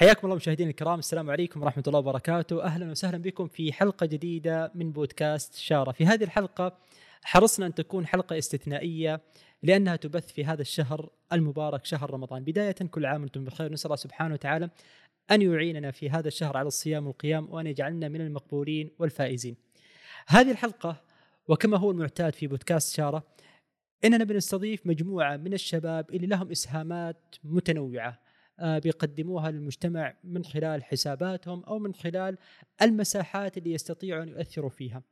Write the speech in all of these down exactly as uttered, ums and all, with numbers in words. حياكم الله مشاهدينا الكرام، السلام عليكم ورحمة الله وبركاته. أهلا وسهلا بكم في حلقة جديدة من بودكاست شارة. في هذه الحلقة حرصنا أن تكون حلقة استثنائية لأنها تبث في هذا الشهر المبارك، شهر رمضان. بداية، كل عام وأنتم بخير، نسأل الله سبحانه وتعالى أن يعيننا في هذا الشهر على الصيام والقيام وأن يجعلنا من المقبولين والفائزين. هذه الحلقة وكما هو المعتاد في بودكاست شارة إننا بنستضيف مجموعة من الشباب اللي لهم إسهامات متنوعة بيقدموها للمجتمع من خلال حساباتهم أو من خلال المساحات اللي يستطيعون يؤثروا فيها.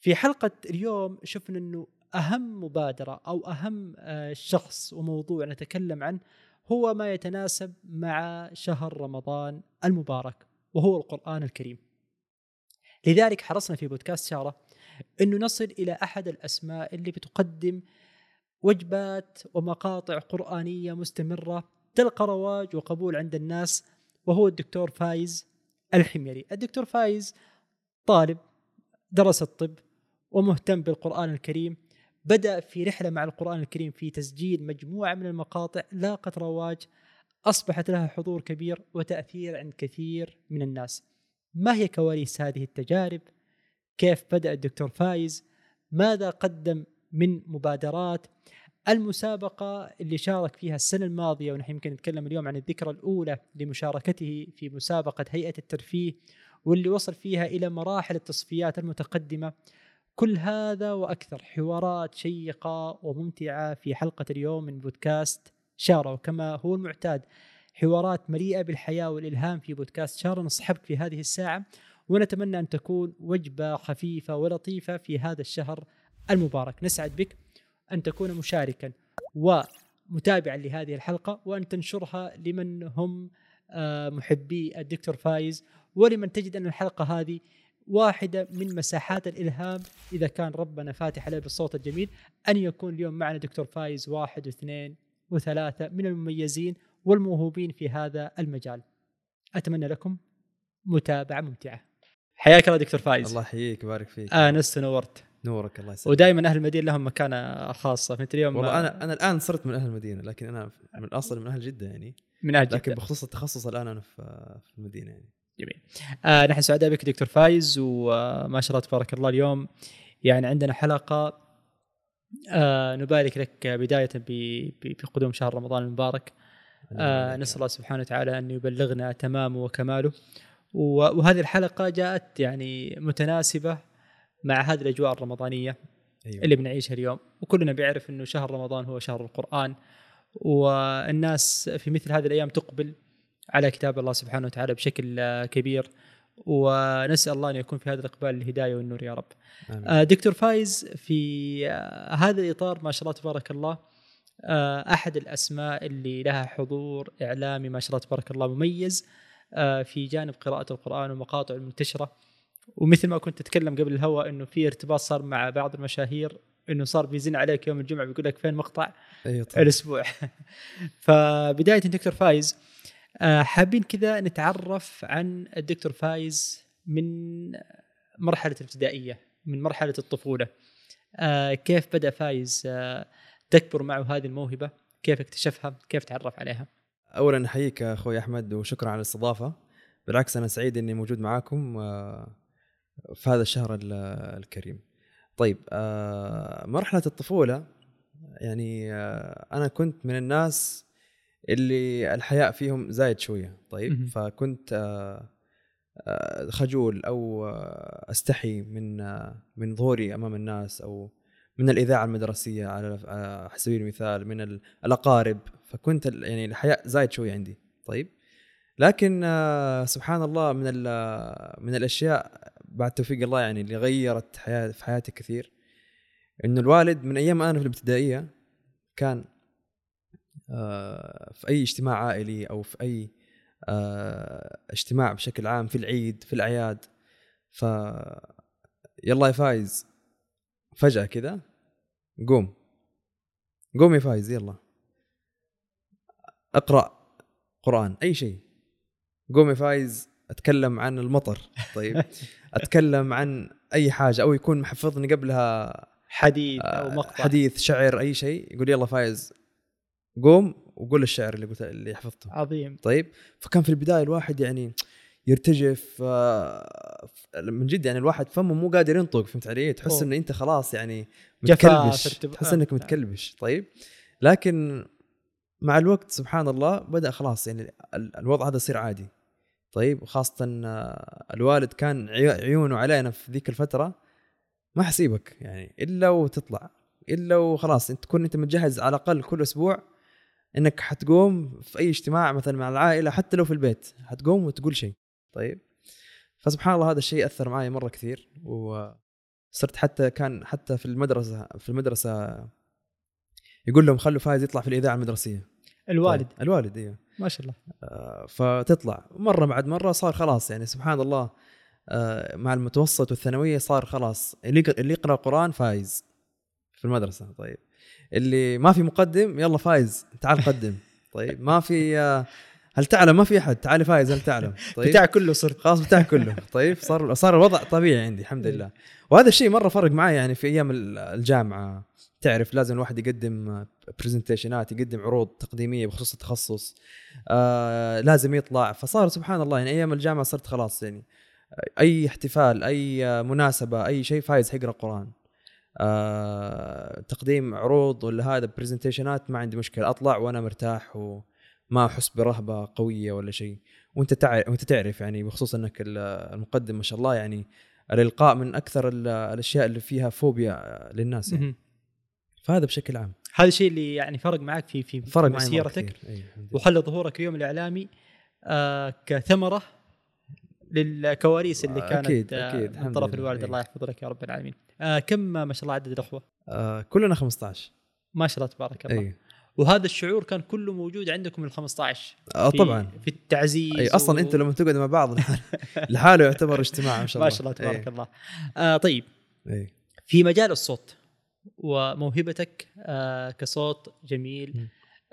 في حلقة اليوم شفنا أنه أهم مبادرة أو أهم شخص وموضوع نتكلم عنه هو ما يتناسب مع شهر رمضان المبارك، وهو القرآن الكريم. لذلك حرصنا في بودكاست شارة أنه نصل إلى أحد الأسماء اللي بتقدم وجبات ومقاطع قرآنية مستمرة تلقى رواج وقبول عند الناس، وهو الدكتور فايز الحميري. الدكتور فايز طالب درس الطب ومهتم بالقرآن الكريم، بدأ في رحلة مع القرآن الكريم في تسجيل مجموعة من المقاطع لاقت رواج، أصبحت لها حضور كبير وتأثير عند كثير من الناس. ما هي كواليس هذه التجارب؟ كيف بدأ الدكتور فايز؟ ماذا قدم من مبادرات؟ المسابقة اللي شارك فيها السنة الماضية، ونحن يمكن نتكلم اليوم عن الذكرى الأولى لمشاركته في مسابقة هيئة الترفيه واللي وصل فيها إلى مراحل التصفيات المتقدمة. كل هذا وأكثر حوارات شيقة وممتعة في حلقة اليوم من بودكاست شارة، وكما هو المعتاد حوارات مليئة بالحياة والإلهام في بودكاست شارة نصحبك في هذه الساعة، ونتمنى أن تكون وجبة خفيفة ولطيفة في هذا الشهر المبارك. نسعد بك أن تكون مشاركا ومتابعا لهذه الحلقة، وأن تنشرها لمن هم محبي الدكتور فايز ولمن تجد أن الحلقة هذه واحدة من مساحات الإلهام. إذا كان ربنا فاتح عليه بالصوت الجميل، أن يكون اليوم معنا دكتور فايز واحد واثنين وثلاثة من المميزين والموهوبين في هذا المجال. أتمنى لكم متابعة ممتعة. حياك الله دكتور فايز. الله يحييك، بارك فيك. أنس نورت. نورك الله يسلمك. ودائما اهل المدينه لهم مكانه خاصه. مثل اليوم والله انا انا الان صرت من اهل المدينه، لكن انا من الاصل من اهل جده، يعني من اهل جده، لكن بخصوص التخصص الان انا في المدينه يعني. جميل. آه نحن سعداء بك دكتور فايز، وما شاء الله تبارك الله اليوم يعني عندنا حلقه آه نبارك لك بدايه بقدوم شهر رمضان المبارك. آه نسال الله سبحانه وتعالى ان يبلغنا تمامه وكماله، وهذه الحلقه جاءت يعني متناسبه مع هذه الأجواء الرمضانية. أيوة. اللي بنعيشها اليوم، وكلنا بيعرف أنه شهر رمضان هو شهر القرآن، والناس في مثل هذه الأيام تقبل على كتاب الله سبحانه وتعالى بشكل كبير، ونسأل الله أن يكون في هذا الإقبال الهداية والنور يا رب. آمين. دكتور فايز، في هذا الإطار ما شاء الله تبارك الله أحد الأسماء اللي لها حضور إعلامي ما شاء الله تبارك الله مميز في جانب قراءة القرآن ومقاطع المنتشرة، ومثل ما كنت تتكلم قبل الهواء انه في ارتباط صار مع بعض المشاهير، انه صار بيزن عليك يوم الجمعه بيقول لك فين مقطع أيوة الاسبوع. فبدايه دكتور فايز، حابين كذا نتعرف عن الدكتور فايز من مرحله الابتدائيه، من مرحله الطفوله. كيف بدا فايز تكبر معه هذه الموهبه؟ كيف اكتشفها؟ كيف تعرف عليها؟ اولا احييك اخوي احمد وشكرا على الاستضافه. بالعكس انا سعيد اني موجود معاكم في هذا الشهر الكريم. طيب، مرحلة الطفولة يعني أنا كنت من الناس اللي الحياء فيهم زايد شوية. طيب، فكنت خجول أو أستحي من من ظهوري أمام الناس، أو من الإذاعة المدرسية على سبيل المثال، من الأقارب، فكنت يعني الحياء زايد شوية عندي. طيب، لكن سبحان الله من من الأشياء بعد توفيق الله يعني اللي غيرت حياتي في حياتي كثير، إنه الوالد من أيام أنا في الابتدائية كان في أي اجتماع عائلي أو في أي اجتماع بشكل عام، في العيد في الأعياد، ف يلا يا فايز، فجأة كذا قوم قوم يا فايز، يلا أقرأ قرآن، أي شيء، قوم يا فايز، أتكلم عن المطر، طيب أتكلم عن أي حاجة، أو يكون محفظني قبلها حديث أو مقطع حديث شعر أي شيء، يقول يلا فايز قوم وقول الشعر اللي قلت اللي حفظته. عظيم. طيب فكان في البدايه الواحد يعني يرتجف من جد، يعني الواحد فمه مو قادر ينطق، فهمت علي؟ تحس أوه. ان انت خلاص يعني متكلبش، تحس انك متكلبش. طيب لكن مع الوقت سبحان الله بدأ خلاص يعني الوضع هذا يصير عادي. طيب وخاصة الوالد كان عيونه علينا في ذيك الفترة، ما حسيبك يعني إلا وتطلع، إلا وخلاص انت تكون انت متجهز على الأقل كل أسبوع انك حتقوم في أي اجتماع مثلا مع العائلة، حتى لو في البيت حتقوم وتقول شيء. طيب فسبحان الله هذا الشيء أثر معي مرة كثير، وصرت حتى كان حتى في المدرسة في المدرسة يقول لهم خلوا فايز يطلع في الإذاعة المدرسية. الوالد. طيب. الوالد إيه. ما شاء الله. آه فتطلع مرة بعد مرة، صار خلاص يعني سبحان الله آه مع المتوسط والثانوية صار خلاص اللي اللي يقرأ قرآن فايز في المدرسة. طيب اللي ما في مقدم يلا فايز تعال قدم. طيب ما في آه هل تعلم ما في أحد تعال فايز هل تعلم. طيب بتاع كله صرت خلاص بتاع كله. طيب صار صار الوضع طبيعي عندي الحمد لله. وهذا الشيء مرة فرق معي يعني في أيام الجامعة. تعرف لازم الواحد يقدم برزنتيشنات، يقدم عروض تقديمية بخصوص التخصص، آه لازم يطلع. فصار سبحان الله يعني أيام الجامعة صرت خلاص يعني أي احتفال أي مناسبة أي شيء فايز حيقرأ قرآن، آه تقديم عروض ولا هذا برزنتيشنات ما عندي مشكلة، أطلع وأنا مرتاح وما أحس برهبة قوية ولا شيء. وأنت تعرف وأنت تعرف يعني بخصوص أنك المقدم ما شاء الله يعني الإلقاء من أكثر الأشياء اللي فيها فوبيا للناس يعني. فهذا بشكل عام هذا الشيء اللي يعني فرق معك في في مسيرتك وحل ظهورك اليوم الإعلامي آه كثمرة للكوارث اللي كانت أكيد أكيد من طرف الوالد. الله يحفظ لك يا رب العالمين. آه كم ما شاء الله عدد الأخوة؟ آه كلنا خمسة عشر ما شاء الله تبارك الله. أي. وهذا الشعور كان كله موجود عندكم من خمسة عشر آه طبعا في التعزيز. أي. أصلا و... أنت لما تقعد مع بعض لحاله يعتبر اجتماع ما شاء الله. ما شاء الله تبارك أي. الله. آه طيب أي. في مجال الصوت وموهبتك آه كصوت جميل،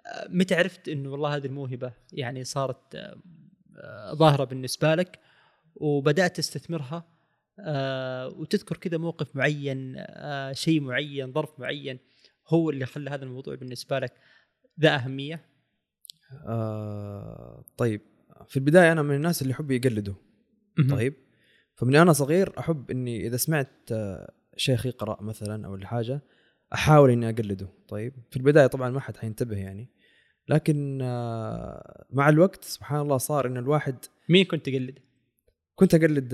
آه متى عرفت إنه والله هذه الموهبة يعني صارت آه ظاهرة بالنسبة لك وبدأت تستثمرها؟ آه وتذكر كذا موقف معين، آه شيء معين، ظرف معين هو اللي خلى هذا الموضوع بالنسبة لك ذا أهمية؟ آه طيب في البداية أنا من الناس اللي حبي يقلده. طيب فمن أنا صغير أحب إني إذا سمعت آه شيخي قرأ مثلا أو الحاجة أحاول إني أقلده. طيب في البداية طبعا ما حد حينتبه يعني، لكن مع الوقت سبحان الله صار إن الواحد. مين كنت تقلد؟ كنت أقلد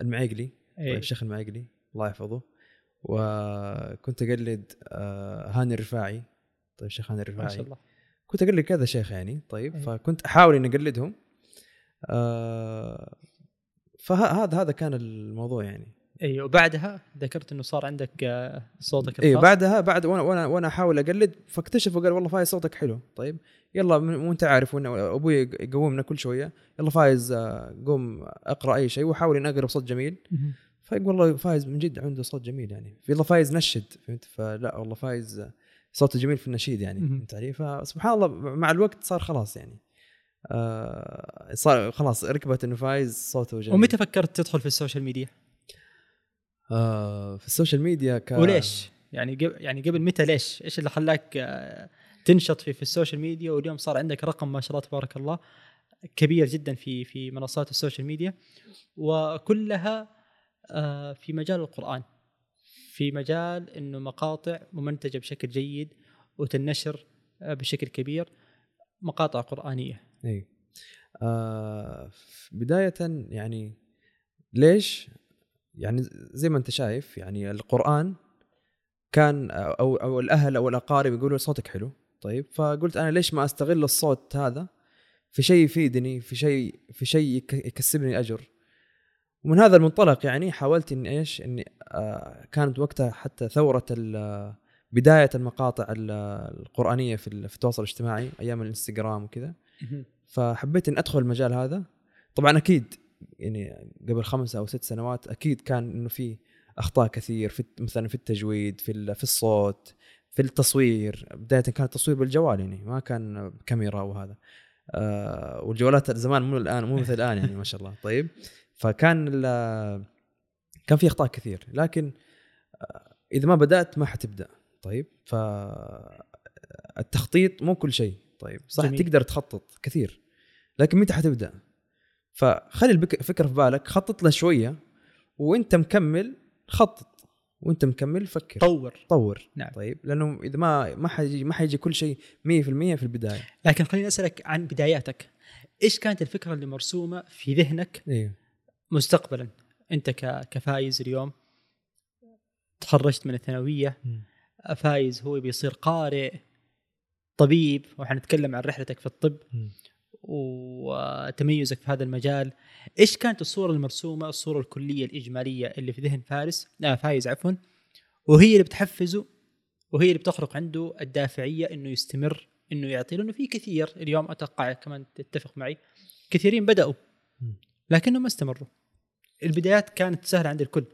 المعيقلي. طيب الشيخ المعيقلي الله يحفظه. وكنت أقلد هاني الرفاعي. طيب الشيخ هاني الرفاعي ما شاء الله. كنت أقلد كذا شيخ يعني. طيب أي. فكنت أحاول إني أقلدهم. فهذا هذا كان الموضوع يعني. اي وبعدها ذكرت انه صار عندك صوتك الخاص. اي بعدها بعد وانا وانا وانا احاول اقلد فاكتشف وقال والله فايز صوتك حلو. طيب يلا وانت عارف وان ابوي يقومنا كل شويه يلا فايز قوم اقرا اي شيء وحاول ان اقرا بصوت جميل. فيقول والله فايز من جد عنده صوت جميل يعني، يلا فايز نشد، فهمت؟ فلا والله فايز صوته جميل في النشيد يعني، فهمت علي؟ فسبحان الله مع الوقت صار خلاص يعني آه صار خلاص ركبت انه فايز صوته جميل. ومتى فكرت تدخل في السوشيال ميديا؟ آه في السوشيال ميديا ك... وليش يعني قبل يعني قبل متى ليش ايش اللي خلاك آه تنشط في في السوشيال ميديا؟ واليوم صار عندك رقم ما شاء الله تبارك الله كبير جدا في في منصات السوشيال ميديا، وكلها آه في مجال القرآن، في مجال انه مقاطع ممنتجه بشكل جيد وتنشر آه بشكل كبير مقاطع قرآنيه. اي آه بدايه يعني ليش يعني زي ما انت شايف يعني القرآن كان أو, أو الأهل أو الأقارب يقولوا صوتك حلو. طيب فقلت أنا ليش ما أستغل الصوت هذا في شيء يفيدني، في شيء في شيء يكسبني أجر. ومن هذا المنطلق يعني حاولت إن إيش إني آه كانت وقتها حتى ثورة بداية المقاطع القرآنية في التواصل الاجتماعي أيام الانستغرام وكذا، فحبيت إن أدخل المجال هذا. طبعا أكيد يعني قبل خمسة أو ست سنوات أكيد كان إنه في أخطاء كثير في مثلا في التجويد في في الصوت في التصوير. بداية كان التصوير بالجوال يعني ما كان كاميرا وهذا آه والجوالات زمان مو الآن مو مثل الآن يعني ما شاء الله. طيب فكان كان في أخطاء كثير، لكن إذا ما بدأت ما حتبدأ. طيب ف التخطيط مو كل شيء. طيب صح جميل. تقدر تخطط كثير لكن متى حتبدأ؟ فخلي الفكرة في بالك، خطط له شوية وانت مكمل، خطط وانت مكمل، فكر، طور طور. نعم. طيب لأنه إذا ما ما حيجي ما حيجي كل شيء مية بالمية في البداية. لكن خليني أسألك عن بداياتك، إيش كانت الفكرة اللي مرسومة في ذهنك إيه؟ مستقبلا أنت كفايز اليوم تخرجت من الثانوية، فايز هو بيصير قارئ طبيب، وحنتكلم عن رحلتك في الطب م. وتميزك في هذا المجال. إيش كانت الصورة المرسومة، الصورة الكلية الإجمالية اللي في ذهن فارس آه فايز عفوا، وهي اللي بتحفزه وهي اللي بتخرق عنده الدافعية إنه يستمر، إنه يعطي، لأنه في كثير اليوم أتوقع كمان تتفق معي كثيرين بدأوا لكنهم ما استمروا. البدايات كانت سهلة عند الكل،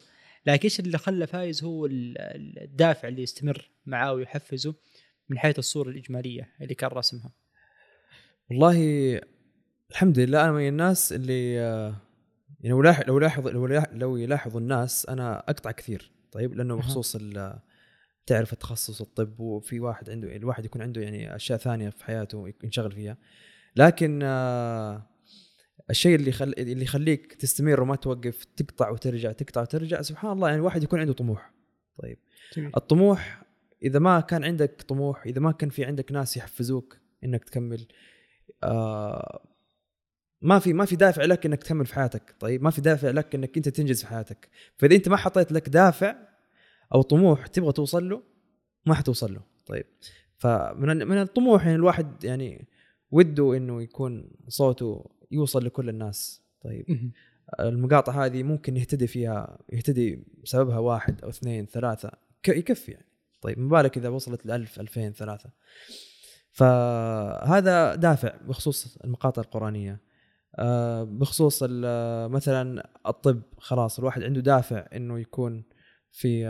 لكن إيش اللي خلى فايز هو الدافع اللي يستمر معاه ويحفزه من حيث الصورة الإجمالية اللي كان راسمها؟ والله الحمد لله أنا من الناس اللي يعني لو لاحظ لو لاحظ لو يلاحظ الناس أنا أقطع كثير. طيب لأنه بخصوص تعرف تخصص الطب، وفي واحد عنده الواحد يكون عنده يعني أشياء ثانية في حياته ينشغل فيها، لكن الشيء اللي خل اللي يخليك تستمر وما توقف، تقطع وترجع تقطع وترجع، سبحان الله. يعني الواحد يكون عنده طموح. طيب جميل. الطموح إذا ما كان عندك طموح، إذا ما كان في عندك ناس يحفزوك إنك تكمل، آه ما في ما في دافع لك إنك تكمل في حياتك. طيب ما في دافع لك إنك أنت تنجز في حياتك. فإذا أنت ما حطيت لك دافع أو طموح تبغى توصل له، ما حتوصل له. طيب فمن من الطموح يعني الواحد يعني وده إنه يكون صوته يوصل لكل الناس. طيب المقاطع هذه ممكن يهتدي فيها، يهتدي بسببها واحد أو اثنين ثلاثة يكفي يعني. طيب مبارك إذا وصلت لألف ألفين ثلاثة. فهذا دافع بخصوص المقاطع القرآنية. بخصوص مثلا الطب، خلاص الواحد عنده دافع إنه يكون في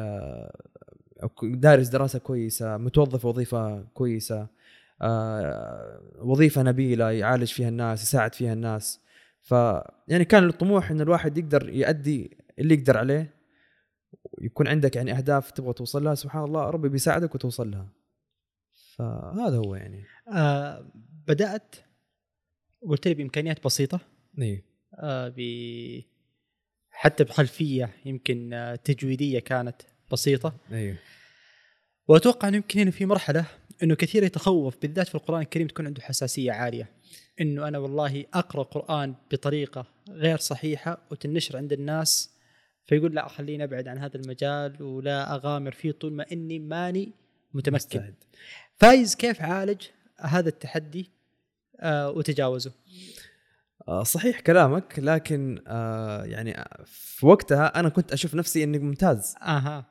دارس دراسة كويسة، متوظف وظيفة كويسة، وظيفة نبيلة يعالج فيها الناس، يساعد فيها الناس. فيعني كان الطموح إن الواحد يقدر يؤدي اللي يقدر عليه، يكون عندك يعني أهداف تبغى توصلها، سبحان الله ربي بيساعدك وتوصل لها. فهذا هو يعني آه بدأت قلت لي بإمكانيات بسيطة إيه آه ب حتى بخلفية يمكن تجويدية كانت بسيطة إيه. وأتوقع إنه يمكن إنه في مرحلة إنه كثير يتخوف، بالذات في القرآن الكريم تكون عنده حساسية عالية، إنه أنا والله أقرأ قرآن بطريقة غير صحيحة وتنشر عند الناس، فيقول لا خليني أبعد عن هذا المجال ولا أغامر فيه طول ما إني ماني متمكن مستعد. فايز كيف عالج هذا التحدي آه وتجاوزه؟ آه صحيح كلامك، لكن آه يعني في وقتها أنا كنت أشوف نفسي إني ممتاز. أها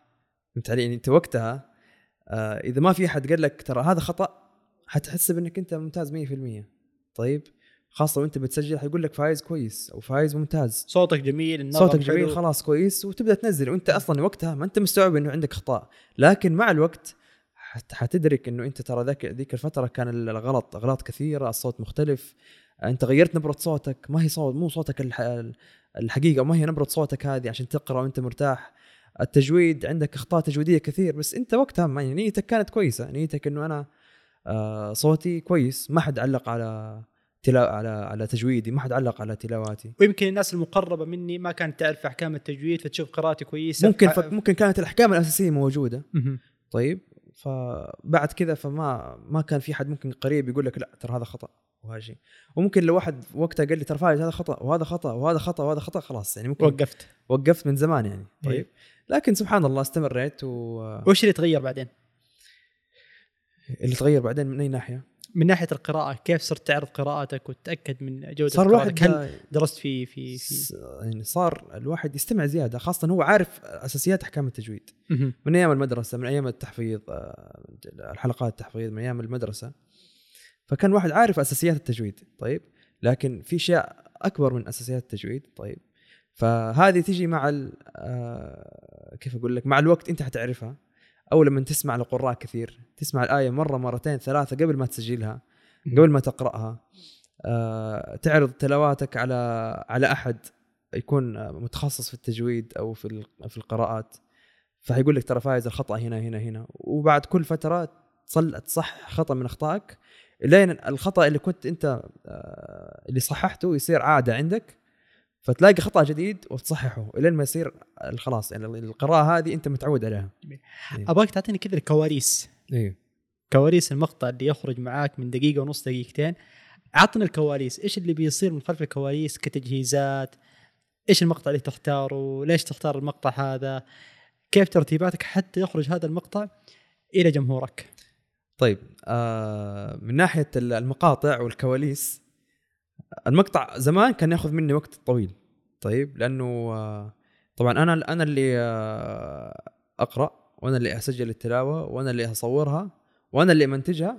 فهمت علي؟ يعني أنت وقتها آه إذا ما في أحد قال لك ترى هذا خطأ، هتحسب إنك أنت ممتاز مية في المية. طيب خاصة وأنت بتسجل حيقول لك فايز كويس أو فايز ممتاز، صوتك جميل، النظر صوتك جميل حلو. خلاص كويس، وتبدأ تنزل وأنت أصلاً وقتها ما أنت مستوعب إنه عندك خطأ، لكن مع الوقت حتدرك إنه أنت ترى ذاك ذيك الفترة كان الغلط أغلاط كثيرة، الصوت مختلف، أنت غيرت نبرة صوتك، ما هي صوت مو صوتك الحقيقة، ما هي نبرة صوتك هذه عشان تقرأ وأنت مرتاح. التجويد عندك أخطاء تجويدية كثير، بس أنت وقتها يعني نيتك كانت كويسة، نيتك إنه أنا آه صوتي كويس، ما حد علق على تلا على على تجويدي، ما حد علق على تلاواتي. ويمكن الناس المقربه مني ما كانت تعرف احكام التجويد، فتشوف قراءتي كويسه، ممكن ف... ممكن كانت الاحكام الاساسيه موجوده م-م. طيب فبعد كذا فما ما كان في حد ممكن قريب يقول لك لا ترى هذا خطا وهاجي. وممكن لو واحد وقتها قال لي ترى فايز هذا خطا وهذا خطا وهذا خطا وهذا خطا، خلاص يعني ممكن وقفت وقفت من زمان يعني. طيب م-م. لكن سبحان الله استمريت. و... وش اللي تغير بعدين؟ اللي تغير بعدين من اي ناحيه؟ من ناحية القراءة، كيف صرت تعرض قراءتك وتتأكد من جودة قراءتك؟ هل درست في في في يعني صار الواحد يستمع زيادة، خاصة هو عارف أساسيات أحكام التجويد م-م. من أيام المدرسة، من أيام التحفيظ، الحلقات التحفيظ من أيام المدرسة، فكان واحد عارف أساسيات التجويد. طيب لكن في شيء أكبر من أساسيات التجويد. طيب فهذه تجي مع كيف أقول لك، مع الوقت أنت هتعرفها، أو لما تسمع لقراء كثير، تسمع الآية مرة مرتين ثلاثة قبل ما تسجلها، قبل ما تقرأها، أه، تعرض تلاواتك على على أحد يكون متخصص في التجويد أو في في القراءات، فهيقول لك ترى فايز الخطأ هنا هنا هنا. وبعد كل فترة تصلح خطأ من أخطائك لين الخطأ اللي كنت أنت اللي صححته يصير عادة عندك، فتلاقي خطأ جديد وتصححه لين ما يصير خلاص يعني القراءة هذه أنت متعود عليها. أبغاك تعطيني كذا الكواريس. إيه. كواريس المقطع اللي يخرج معاك من دقيقة ونص دقيقتين، عطنا الكواليس، إيش اللي بيصير من خلف الكواليس كتجهيزات، إيش المقطع اللي تختاره، ليش تختار المقطع هذا، كيف ترتيباتك حتى يخرج هذا المقطع إلى جمهورك. طيب آه من ناحية المقاطع والكواليس، المقطع زمان كان يأخذ مني وقت طويل. طيب لأنه آه طبعا أنا أنا اللي آه أقرأ، وأنا اللي أسجل التلاوة، وأنا اللي أصورها، وأنا اللي منتجها،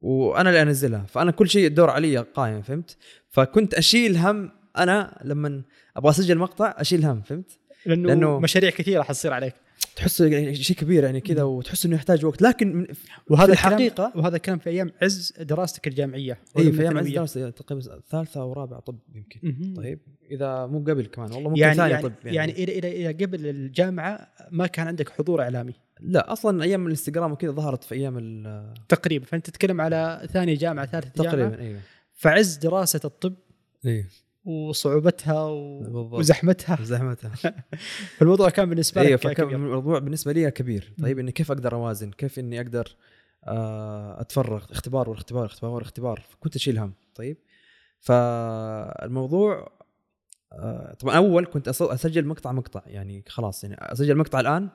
وانا اللي انزلها، فانا كل شيء الدور علي قائم، فهمت؟ فكنت اشيل هم انا لما ابغى اسجل مقطع اشيل هم، فهمت؟ لانه, لأنه مشاريع كثيره حتصير عليك، تحس شيء كبير يعني كذا، وتحس انه يحتاج وقت. لكن وهذا الحقيقه وهذا كان في ايام عز دراستك الجامعيه. اي في ايام عز دراستي تقريبا ثالثه او رابعه طب يمكن. طيب اذا مو قبل كمان والله ممكن يعني ثاني يعني طب يعني, يعني الى الى الى قبل الجامعه ما كان عندك حضور اعلامي؟ لا اصلا ايام الانستغرام وكذا ظهرت في ايام تقريبا، فانت تتكلم على ثاني جامعه ثالثه جامعه تقريبا. ايوه فعز دراسه الطب ايوه وصعوبتها وزحمتها زحمتها فالموضوع كان بالنسبه لك كبير. الموضوع بالنسبه لي كبير. طيب اني كيف اقدر اوازن، كيف اني اقدر اتفرغ، اختبار والاختبار اختبار والاختبار، كنت اشيل هم. طيب فالموضوع طبعا اول كنت اسجل مقطع مقطع يعني خلاص يعني اسجل مقطع الان،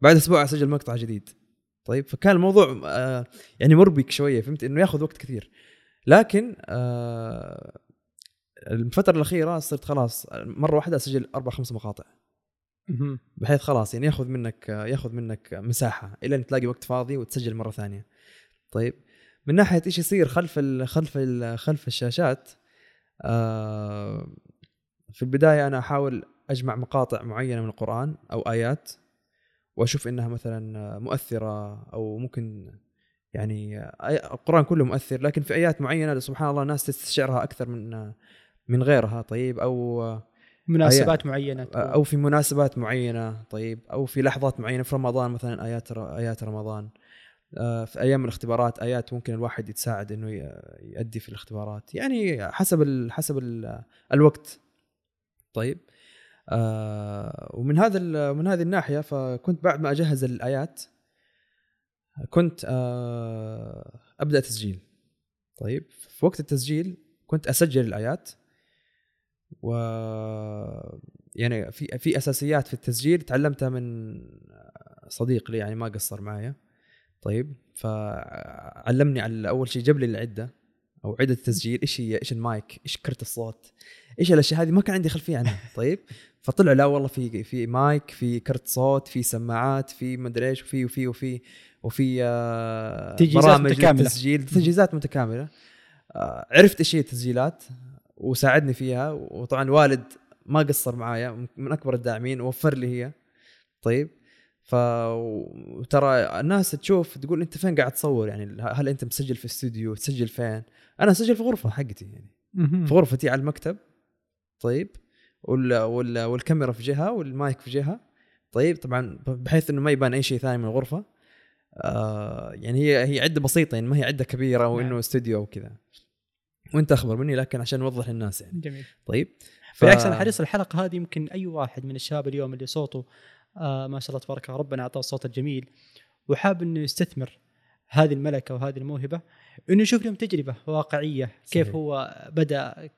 بعد اسبوع اسجل مقطع جديد. طيب فكان الموضوع آه يعني مربك شويه، فهمت انه ياخذ وقت كثير. لكن آه الفتره الاخيره صرت خلاص مره واحده اسجل اربع خمس مقاطع بحيث خلاص يعني ياخذ منك ياخذ منك مساحه الى ان تلاقي وقت فاضي وتسجل مره ثانيه. طيب من ناحيه ايش يصير خلف ال خلف ال خلف الشاشات، آه في البدايه انا احاول اجمع مقاطع معينه من القران او ايات، واشوف انها مثلا مؤثره او ممكن يعني القران كله مؤثر، لكن في ايات معينه سبحان الله الناس تستشعرها اكثر من من غيرها. طيب او مناسبات معينه او في مناسبات معينه. طيب او في لحظات معينه في رمضان مثلا ايات ايات رمضان، في ايام الاختبارات ايات ممكن الواحد يتساعد انه يؤدي في الاختبارات، يعني حسب ال حسب ال الوقت. طيب آه ومن هذا من هذه الناحيه، فكنت بعد ما اجهز الايات كنت آه ابدا تسجيل. طيب في وقت التسجيل كنت اسجل الايات، و يعني في في اساسيات في التسجيل تعلمتها من صديق لي يعني ما قصر معايا. طيب فعلمني على اول شيء جاب لي العده او عده التسجيل، ايش هي، ايش المايك، ايش كرت الصوت، ايش الاشياء هذه ما كان عندي خلفيه عنها. طيب فطلع لا والله في في مايك، في كرت صوت، في سماعات، في مدري ايش، وفي وفي وفي وفي برامج تسجيل، تجهيزات متكامله. عرفت ايش هي التسجيلات وساعدني فيها، وطبعا والد ما قصر معايا، من اكبر الداعمين ووفر لي هي. طيب ف ترى الناس تشوف تقول انت فين قاعد تصور، يعني هل انت مسجل في استوديو، تسجل فين؟ انا اسجل في غرفه حقتي يعني في غرفتي على المكتب. طيب وال... وال... والكاميرا في جهه والمايك في جهه. طيب طبعا بحيث انه ما يبان اي شيء ثاني من الغرفه. آه يعني هي هي عده بسيطه يعني ما هي عده كبيره وانه استوديو وكذا، وانت اخبر مني لكن عشان نوضح للناس يعني. جميل. طيب ف... بالعكس انا حريص الحلقه هذه يمكن اي واحد من الشباب اليوم اللي صوته آه ما شاء الله تبارك الله ربنا أعطاه الصوت الجميل وحاب إنه يستثمر هذه الملكة وهذه الموهبة، إنه يشوف لهم تجربة واقعية. صحيح. كيف هو بدأ،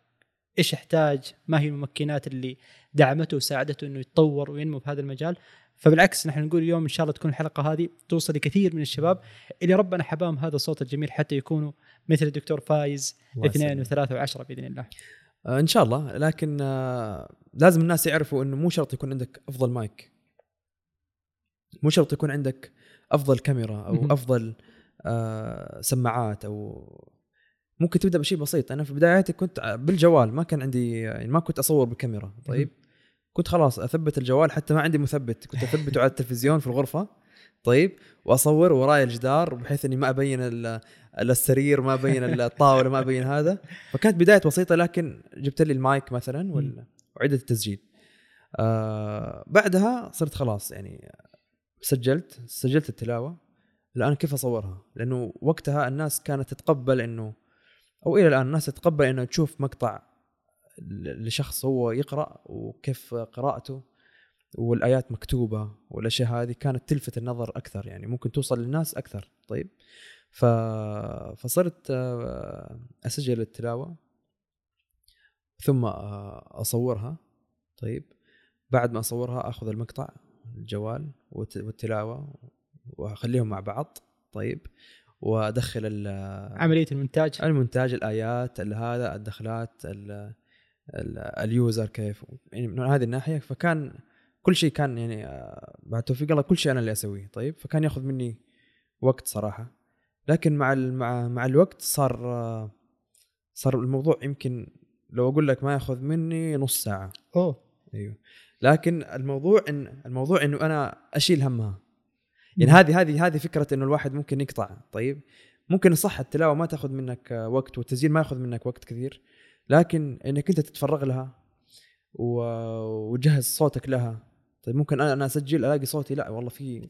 إيش احتاج، ما هي الممكنات اللي دعمته وساعدته إنه يتطور وينمو في هذا المجال. فبالعكس نحن نقول اليوم إن شاء الله تكون الحلقة هذه توصل لكثير من الشباب اللي ربنا حباهم هذا الصوت الجميل حتى يكونوا مثل الدكتور فايز اثنين وثلاثة وعشرة بإذن الله. آه إن شاء الله. لكن آه لازم الناس يعرفوا إنه مو شرط يكون عندك أفضل مايك، مو شرط يكون عندك أفضل كاميرا أو أفضل آه سماعات، أو ممكن تبدأ بشيء بسيط. أنا في بداياتي كنت بالجوال، ما كان عندي يعني ما كنت أصور بالكاميرا. طيب كنت خلاص أثبت الجوال، حتى ما عندي مثبت، كنت أثبته على التلفزيون في الغرفة. طيب وأصور وراي الجدار بحيث أني ما أبين السرير، ما أبين الطاولة، ما أبين هذا. فكانت بداية بسيطة، لكن جبت لي المايك مثلا وعدة التسجيل. آه بعدها صرت خلاص يعني سجلت سجلت التلاوة، الآن كيف أصورها؟ لأنه وقتها الناس كانت تتقبل إنه، أو إلى الآن الناس تتقبل إنه تشوف مقطع لشخص هو يقرأ وكيف قراءته والآيات مكتوبة والأشياء هذه كانت تلفت النظر أكثر، يعني ممكن توصل للناس أكثر. طيب ف... فصرت أسجل التلاوة ثم أصورها. طيب بعد ما أصورها أخذ المقطع الجوال والتلاوة وأخليهم مع بعض، طيب وأدخل عملية المونتاج، المونتاج الآيات هذا الدخلات ال اليوزر كيف، يعني من هذه الناحية. فكان كل شيء كان يعني بعد توفيق الله كل شيء أنا اللي أسويه. طيب فكان يأخذ مني وقت صراحة، لكن مع مع مع الوقت صار صار الموضوع يمكن لو أقول لك ما يأخذ مني نص ساعة. أوه. أيوه. لكن الموضوع إن الموضوع إنه أنا أشيل همها، يعني هذه هذه هذه فكرة إنه الواحد ممكن يقطع. طيب ممكن صح التلاوة ما تأخذ منك وقت والتسجيل ما يأخذ منك وقت كثير، لكن إنك أنت تتفرغ لها وجهز صوتك لها. طيب ممكن أنا أسجل ألاقي صوتي لا والله في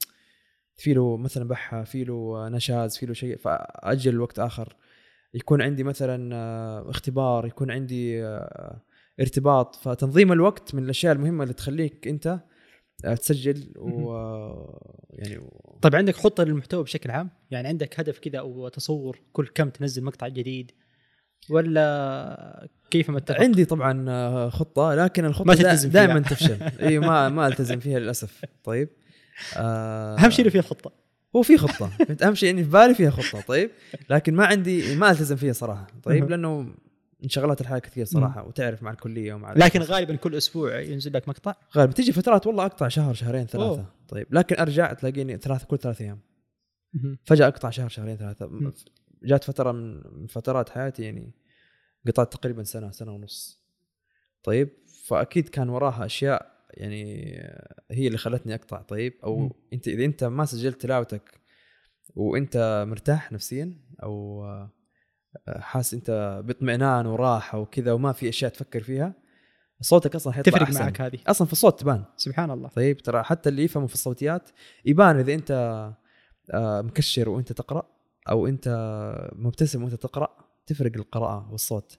في له مثلا بحة، في له نشاز، في له شيء، فأجل الوقت آخر. يكون عندي مثلا اختبار، يكون عندي ارتباط، فتنظيم الوقت من الأشياء المهمة اللي تخليك أنت تسجل و... يعني و... طيب عندك خطة للمحتوى بشكل عام؟ يعني عندك هدف كذا أو تصور كل كم تنزل مقطع جديد ولا كيف ما اتفق؟ عندي طبعا خطة، لكن الخطة دائما تفشل. اي ما ما التزم فيها للأسف. طيب آه اهم شيء فيها خطة، هو في خطة اهم شيء اني في بالي فيها خطة، طيب لكن ما عندي ما التزم فيها صراحة. طيب لأنه انشغلت الحياة كثير صراحة وتعرف مع الكلية ومع، لكن غالبا كل أسبوع ينزل لك مقطع، غالبا تيجي فترات والله أقطع شهر شهرين ثلاثة. أوه. طيب لكن أرجع تلاقيني ثلاثة كل ثلاثة أيام، فجأة أقطع شهر شهرين ثلاثة. جات فترة من فترات حياتي يعني قطعت تقريبا سنة سنة ونص. طيب فأكيد كان وراها أشياء يعني هي اللي خلتني أقطع. طيب أو م. أنت إذا أنت ما سجلت تلاوتك وأنت مرتاح نفسيا أو حاس أنت باطمئنان وراحة وكذا وما في أشياء تفكر فيها، صوتك أصلا حيطلع أحسن معك. هذه أصلا في الصوت تبان سبحان الله. طيب ترى حتى اللي يفهموا في الصوتيات يبان إذا أنت مكشر وأنت تقرأ أو أنت مبتسم وأنت تقرأ، تفرق القراءة والصوت.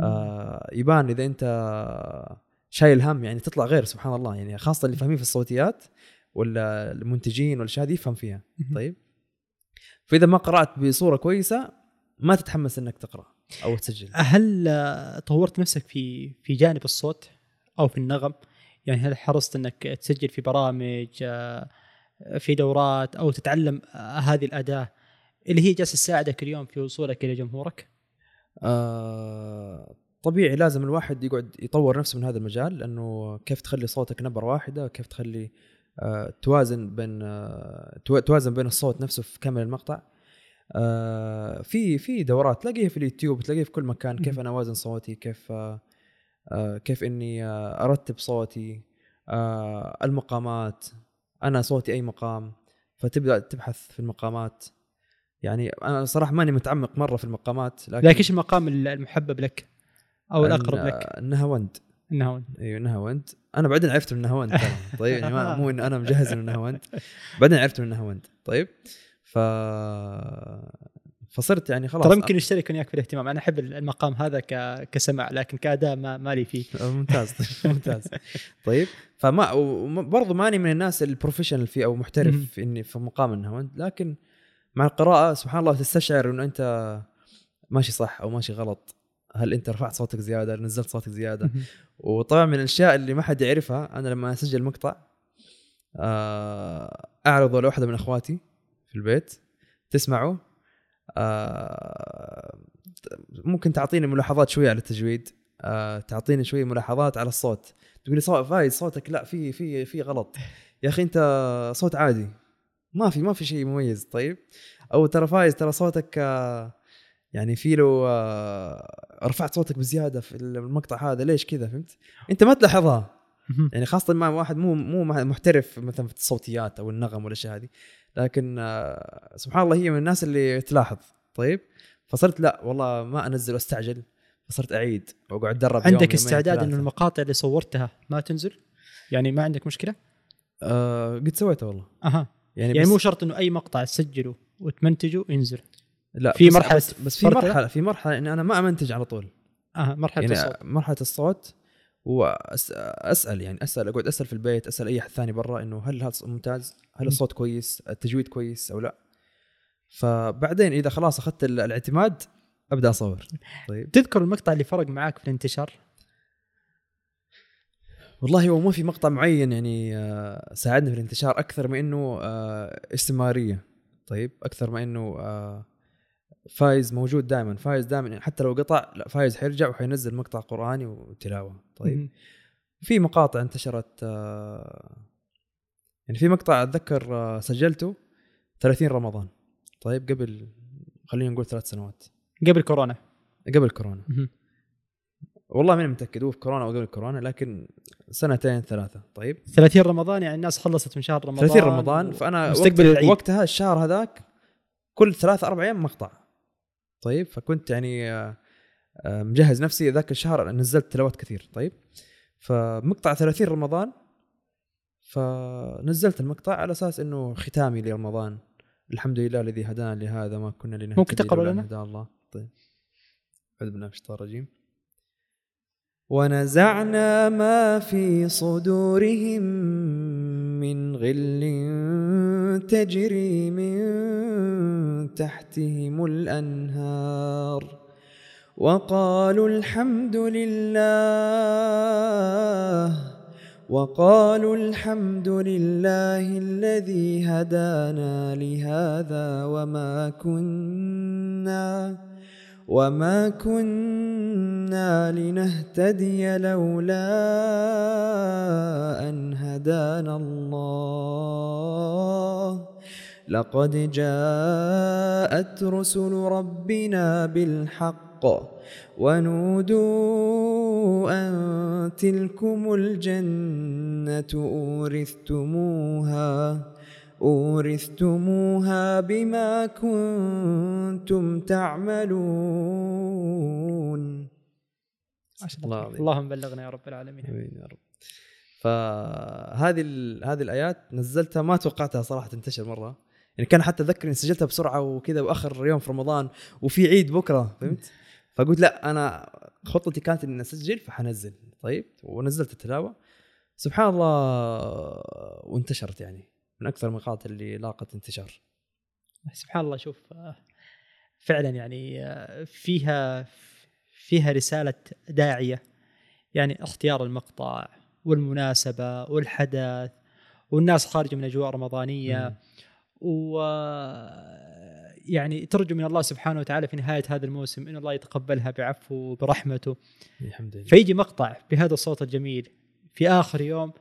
آه يبان إذا أنت شايل هم، يعني تطلع غير سبحان الله، يعني خاصة اللي فاهمين في الصوتيات ولا المنتجين ولا شادي يفهم فيها. طيب فإذا ما قرأت بصورة كويسة ما تتحمس إنك تقرأ أو تسجل. هل طورت نفسك في في جانب الصوت أو في النغم؟ يعني هل حرصت إنك تسجل في برامج في دورات أو تتعلم هذه الأداة اللي هي جالسة تساعدك اليوم في وصولك إلى جمهورك؟ آه طبيعي لازم الواحد يقعد يطور نفسه من هذا المجال، لأنه كيف تخلي صوتك نبرة واحدة، كيف تخلي آه توازن بين آه توازن بين الصوت نفسه في كامل المقطع. آه في في دورات تلاقيها في اليوتيوب، تلاقيها في كل مكان، كيف أنا أوازن صوتي، كيف آه كيف إني آه أرتب صوتي، آه المقامات، أنا صوتي أي مقام، فتبدأ تبحث في المقامات. يعني أنا صراحة ماني متعمق مرة في المقامات، لكن لكن إيش المقام المحبب لك أو الأقرب لك؟ النهاوند. النهاوند أيوة النهاوند. أنا بعدين عرفت من النهاوند. طيب يعني ما مو إن أنا مجهز من النهاوند، بعدين عرفت من النهاوند. طيب ف فصرت يعني خلاص. طب ممكن أشترك وياك في الاهتمام، أنا أحب المقام هذا ك... كسمع، لكن كأداء ما مالي فيه. ممتاز ممتاز. طيب فما وبرضو ماني من الناس البروفيشنال فيه أو محترف إني في مقام النهاوند، لكن مع القراءة سبحان الله تستشعر إنه أنت ماشي صح أو ماشي غلط، هل أنت رفعت صوتك زيادة، هل نزلت صوتك زيادة. وطبعا من الأشياء اللي ما حد يعرفها، أنا لما أسجل مقطع أعرضه لوحدة من أخواتي في البيت تسمعه، ممكن تعطيني ملاحظات شوية على التجويد، تعطيني شوية ملاحظات على الصوت، تقولي صوت فايز صوتك لا في في في غلط يا أخي، أنت صوت عادي ما في ما في شيء مميز. طيب او ترى فايز ترى صوتك يعني في له رفعت صوتك بزياده في المقطع هذا، ليش كذا؟ فهمت انت ما تلاحظها يعني، خاصه مع واحد مو مو محترف مثلا في الصوتيات او النغم ولا شيء هذه، لكن سبحان الله هي من الناس اللي تلاحظ. طيب فصرت لا والله ما انزل واستعجل، فصرت اعيد واقعد اتدرب. عندك استعداد انه المقاطع اللي صورتها ما تنزل؟ يعني ما عندك مشكله؟ أه قد سويتها والله. اها يعني, يعني مو شرط انه اي مقطع تسجله وتمنتجه ينزل. لا في بس مرحله بس, بس في مرحله في مرحله ان انا ما امنتج على طول. اه مرحله يعني الصوت مرحله الصوت واسال يعني اسال اقعد اسال في البيت اسال اي احد ثاني برا انه هل هذا ممتاز, هل الصوت كويس, التجويد كويس او لا. فبعدين اذا خلاص اخذت الاعتماد ابدا اصور. طيب تذكر المقطع اللي فرق معاك في الانتشار؟ والله هو ما في مقطع معين يعني ساعدنا في الانتشار اكثر ما انه استمراريه. طيب اكثر ما انه فايز موجود دائما, فايز دائما حتى لو قطع لا فايز حيرجع وحينزل مقطع قراني وتلاوه. طيب م- في مقاطع انتشرت يعني في مقطع اتذكر سجلته ثلاثين رمضان. طيب قبل خلينا نقول ثلاث سنوات قبل كورونا قبل كورونا م- والله ماني متاكد هو في كورونا او قبل كورونا لكن سنتين ثلاثه. طيب ثلاثين رمضان يعني الناس خلصت من شهر رمضان ثلاثين رمضان و... فانا وقت وقتها الشهر هذاك كل ثلاثة أربع ايام مقطع. طيب فكنت يعني مجهز نفسي ذاك الشهر نزلت تلاوات كثير. طيب فمقطع ثلاثين رمضان فنزلت المقطع على اساس انه ختامي لرمضان, الحمد لله الذي هدانا لهذا ما كنا لنهتدي. ممكن تقرأ لنا؟ هدى الله. طيب أعوذ بالله من الشيطان الرجيم. ونزعنا ما في صدورهم من غل تجري من تحتهم الأنهار وقالوا الحمد لله وقالوا الحمد لله الذي هدانا لهذا وما كنا وما كنا لنهتدي لولا أن هدانا الله لقد جاءت رسل ربنا بالحق ونودوا أن تلكم الجنة أورثتموها أورثتموها بما كنتم تعملون. الله اللهم بلغنا يا رب العالمين. آمين يا رب. فهذه هذه الآيات نزلتها ما توقعتها صراحة تنتشر مرة, يعني كان حتى أتذكر إن سجلتها بسرعة وكذا وآخر يوم في رمضان وفي عيد بكرة, فهمت؟ فقلت لا أنا خطتي كانت إن أسجل فحنزل. طيب ونزلت التلاوة سبحان الله وانتشرت, يعني من أكثر المقاطع اللي لاقت انتشار سبحان الله. شوف فعلا يعني فيها فيها رسالة داعية, يعني اختيار المقطع والمناسبة والحدث والناس خارج من أجواء رمضانية م. و يعني ترجو من الله سبحانه وتعالى في نهاية هذا الموسم إن الله يتقبلها بعفو وبرحمته الحمد لله. فيجي مقطع بهذا الصوت الجميل في آخر يوم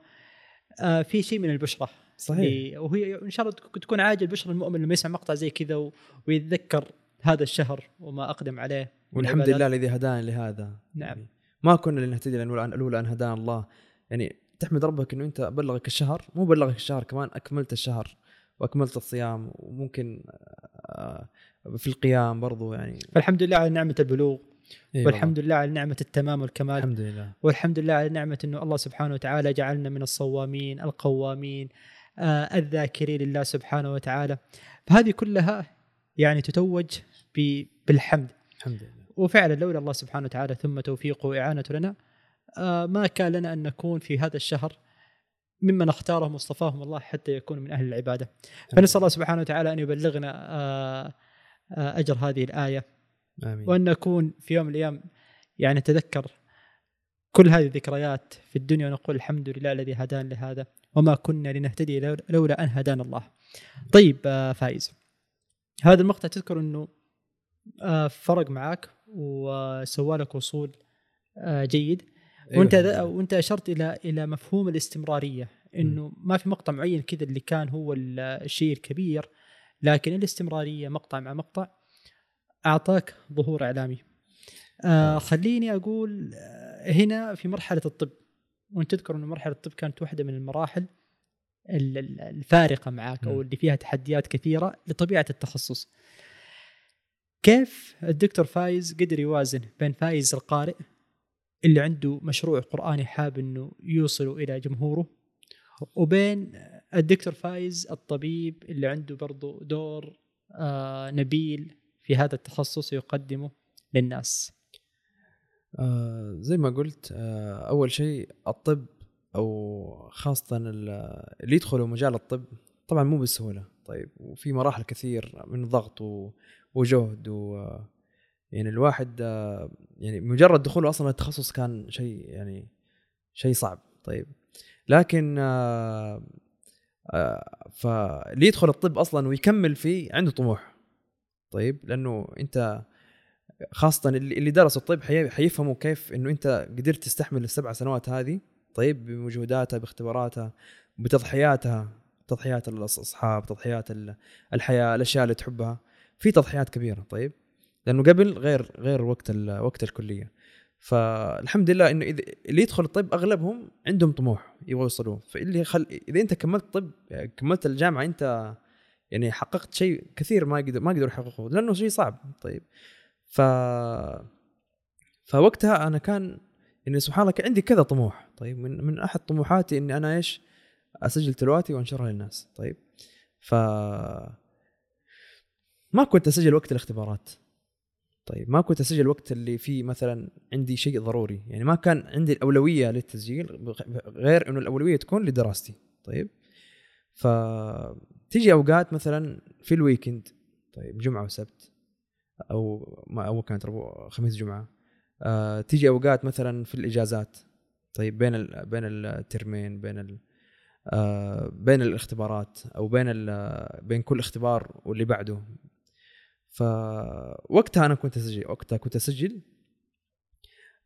آه في شيء من البشرة صحيح, وهي إن شاء الله تكون عاجل بشرى المؤمن لما يسمع مقطع زي كذا ويتذكر هذا الشهر وما أقدم عليه والحمد لله الذي هدانا لهذا. نعم ما كنا لنهتدي لولا أن هدانا الله. يعني تحمد ربك إنه أنت بلغك الشهر, مو بلغك الشهر كمان أكملت الشهر وأكملت الصيام وممكن في القيام برضو, يعني فالحمد لله على نعمة البلوغ أيوة. والحمد لله على نعمة التمام والكمال الحمد لله. والحمد لله على نعمة إنه الله سبحانه وتعالى جعلنا من الصوامين القوامين آه الذاكرين لله سبحانه وتعالى. فهذه كلها يعني تتوج بالحمد الحمد لله. وفعلا لولا الله سبحانه وتعالى ثم توفيقه وإعانته لنا آه ما كان لنا أن نكون في هذا الشهر ممن اختاره مصطفاهم الله حتى يكون من أهل العبادة. فنسأل الله سبحانه وتعالى أن يبلغنا آه آه أجر هذه الآية آمين. وأن نكون في يوم الأيام يعني نتذكر كل هذه الذكريات في الدنيا ونقول الحمد لله الذي هدانا لهذا وما كنا لنهتدي لولا أن هدانا الله. طيب آه فايز, هذا المقطع تذكر أنه آه فرق معاك وسوالك وصول آه جيد أيوة. وانت وانت اشرت الى الى مفهوم الاستمراريه انه ما في مقطع معين كذا اللي كان هو الشيء الكبير, لكن الاستمراريه مقطع مع مقطع اعطاك ظهور اعلامي. آه خليني اقول هنا في مرحله الطب, وانت تذكر انه مرحله الطب كانت واحده من المراحل الفارقه معك او اللي فيها تحديات كثيره لطبيعه التخصص. كيف الدكتور فايز قدر يوازن بين فايز القارئ اللي عنده مشروع قرآني حاب إنه يوصله إلى جمهوره وبين الدكتور فايز الطبيب اللي عنده برضو دور آه نبيل في هذا التخصص يقدمه للناس. آه زي ما قلت آه أول شيء الطب أو خاصة اللي يدخلوا مجال الطب طبعا مو بسهولة، طيب وفي مراحل كثير من ضغط وجهد، و يعني الواحد يعني مجرد دخوله أصلا التخصص كان شيء يعني شيء صعب. طيب لكن آه آه فاللي يدخل الطب أصلا ويكمل فيه عنده طموح، طيب لأنه أنت خاصة اللي درس الطب حيفهموا كيف أنه أنت قدرت تستحمل السبع سنوات هذه، طيب بمجهوداتها باختباراتها بتضحياتها، تضحيات الأصحاب، تضحيات الحياة، الأشياء اللي تحبها، في تضحيات كبيرة. طيب لأنه قبل غير غير وقت وقت الكلية. فالحمد لله إنه إذا اللي يدخل الطب أغلبهم عندهم طموح يبغوا يوصلوه، فاللي خل إذا أنت كملت طب كملت الجامعة أنت يعني حققت شيء كثير ما يقدر ما يقدر يحققه لأنه شيء صعب. طيب ف فوقتها أنا كان إني سبحان الله عندي كذا طموح. طيب من من أحد طموحاتي إني أنا إيش أسجل تلواتي وأنشرها للناس. طيب ف ما كنت أسجل وقت الاختبارات، طيب ما كنت أسجل وقت اللي فيه مثلا عندي شيء ضروري، يعني ما كان عندي الأولوية للتسجيل غير إنه الأولوية تكون لدراستي. طيب فتيجي أوقات مثلا في الويكند، طيب جمعة وسبت أو ما أول كانت ربع خميس جمعة، آه تيجي أوقات مثلا في الإجازات، طيب بين ال بين الترمين بين ال آه بين الاختبارات أو بين ال بين كل اختبار واللي بعده. فوقتها أنا كنت أسجل، وقتها كنت أسجل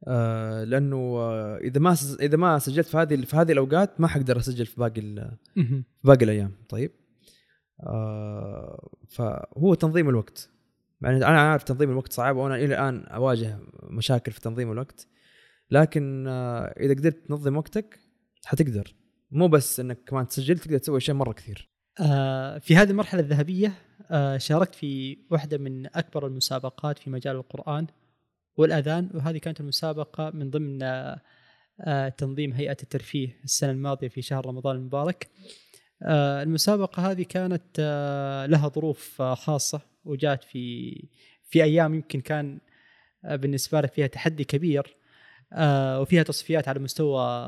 آه لأنه آه إذا ما سج... إذا ما سجلت في هذه في هذه الأوقات ما حقدر أسجل في باقي ال... في باقي الأيام. طيب آه فهو تنظيم الوقت، يعني أنا عارف تنظيم الوقت صعب وأنا إلى الآن أواجه مشاكل في تنظيم الوقت، لكن آه إذا قدرت تنظم وقتك حتقدر مو بس إنك كمان تسجل، تقدر تسوي شيء مرة كثير. آه في هذه المرحلة الذهبية آه شاركت في واحدة من أكبر المسابقات في مجال القرآن والأذان، وهذه كانت المسابقة من ضمن آه آه تنظيم هيئة الترفيه السنة الماضية في شهر رمضان المبارك. آه المسابقة هذه كانت آه لها ظروف آه خاصة، وجاءت في في أيام يمكن كان آه بالنسبة لي فيها تحدي كبير، آه وفيها تصفيات على مستوى